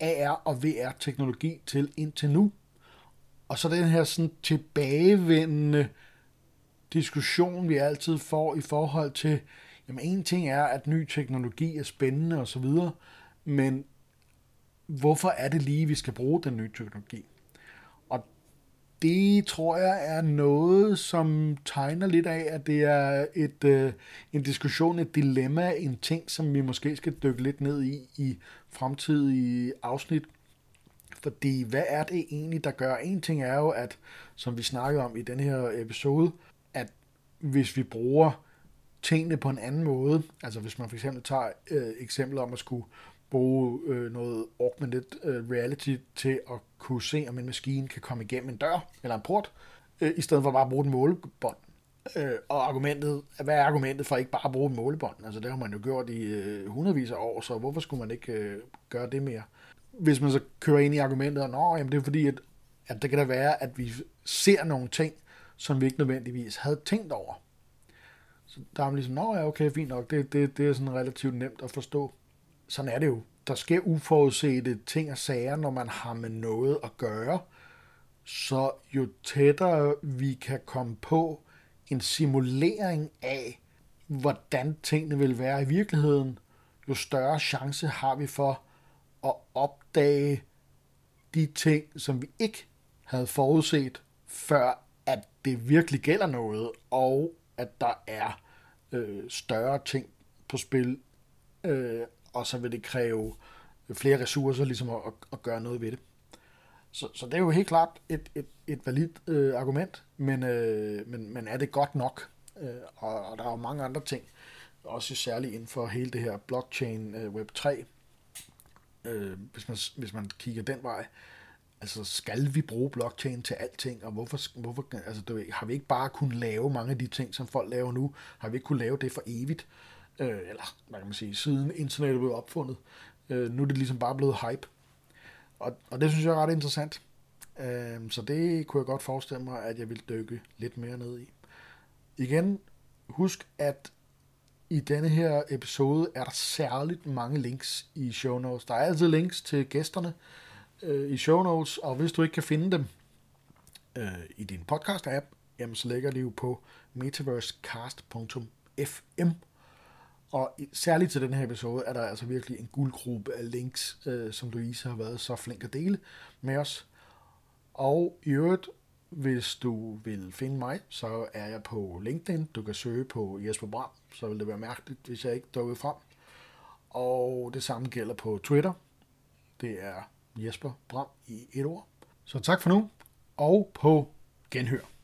AR og VR-teknologi til indtil nu. Og så den her sådan tilbagevendende diskussion, vi altid får i forhold til, jamen en ting er, at ny teknologi er spændende osv., men hvorfor er det lige, vi skal bruge den nye teknologi? Og det tror jeg er noget, som tegner lidt af, at det er en diskussion, et dilemma, en ting, som vi måske skal dykke lidt ned i fremtidige afsnit. Fordi hvad er det egentlig, der gør? En ting er jo, at som vi snakkede om i den her episode, at hvis vi bruger tingene på en anden måde, altså hvis man for eksempel tager eksemplet om at skulle bruge noget augmented reality til at kunne se, om en maskine kan komme igennem en dør eller en port, i stedet for bare at bruge den målebånd. Og argumentet, hvad er argumentet for ikke bare at bruge målebånd? Altså det har man jo gjort i hundredvis af år, så hvorfor skulle man ikke gøre det mere? Hvis man så kører ind i argumentet, at det er fordi, at det kan da være, at vi ser nogle ting, som vi ikke nødvendigvis havde tænkt over. Så der er man ligesom, okay, fint nok, det er sådan relativt nemt at forstå. Sådan er det jo. Der sker uforudsete ting og sager, når man har med noget at gøre. Så jo tættere vi kan komme på en simulering af, hvordan tingene vil være i virkeligheden, jo større chance har vi for at opdage de ting, som vi ikke havde forudset, før at det virkelig gælder noget, og at der er større ting på spil, og så vil det kræve flere ressourcer ligesom at gøre noget ved det. Så det er jo helt klart et validt argument, men er det godt nok? Og der er jo mange andre ting, også særligt inden for hele det her blockchain Web 3. Hvis man kigger den vej, altså skal vi bruge blockchain til alting, og hvorfor altså, har vi ikke bare kunnet lave mange af de ting, som folk laver nu? Har vi ikke kunnet lave det for evigt? Eller hvad kan man sige, siden internettet blev opfundet. Nu er det ligesom bare blevet hype. Og det synes jeg er ret interessant. Så det kunne jeg godt forestille mig, at jeg ville dykke lidt mere ned i. Igen, husk at i denne her episode er der særligt mange links i show notes. Der er altid links til gæsterne i show notes, og hvis du ikke kan finde dem i din podcast-app, jamen, så lægger de jo på metaversecast.fm. Og særligt til den her episode er der altså virkelig en guldgruppe af links, som Louise har været så flink at dele med os. Og i øvrigt, hvis du vil finde mig, så er jeg på LinkedIn. Du kan søge på Jesper Bram, så vil det være mærkeligt, hvis jeg ikke dukkede frem. Og det samme gælder på Twitter. Det er Jesper Bram i et ord. Så tak for nu, og på genhør.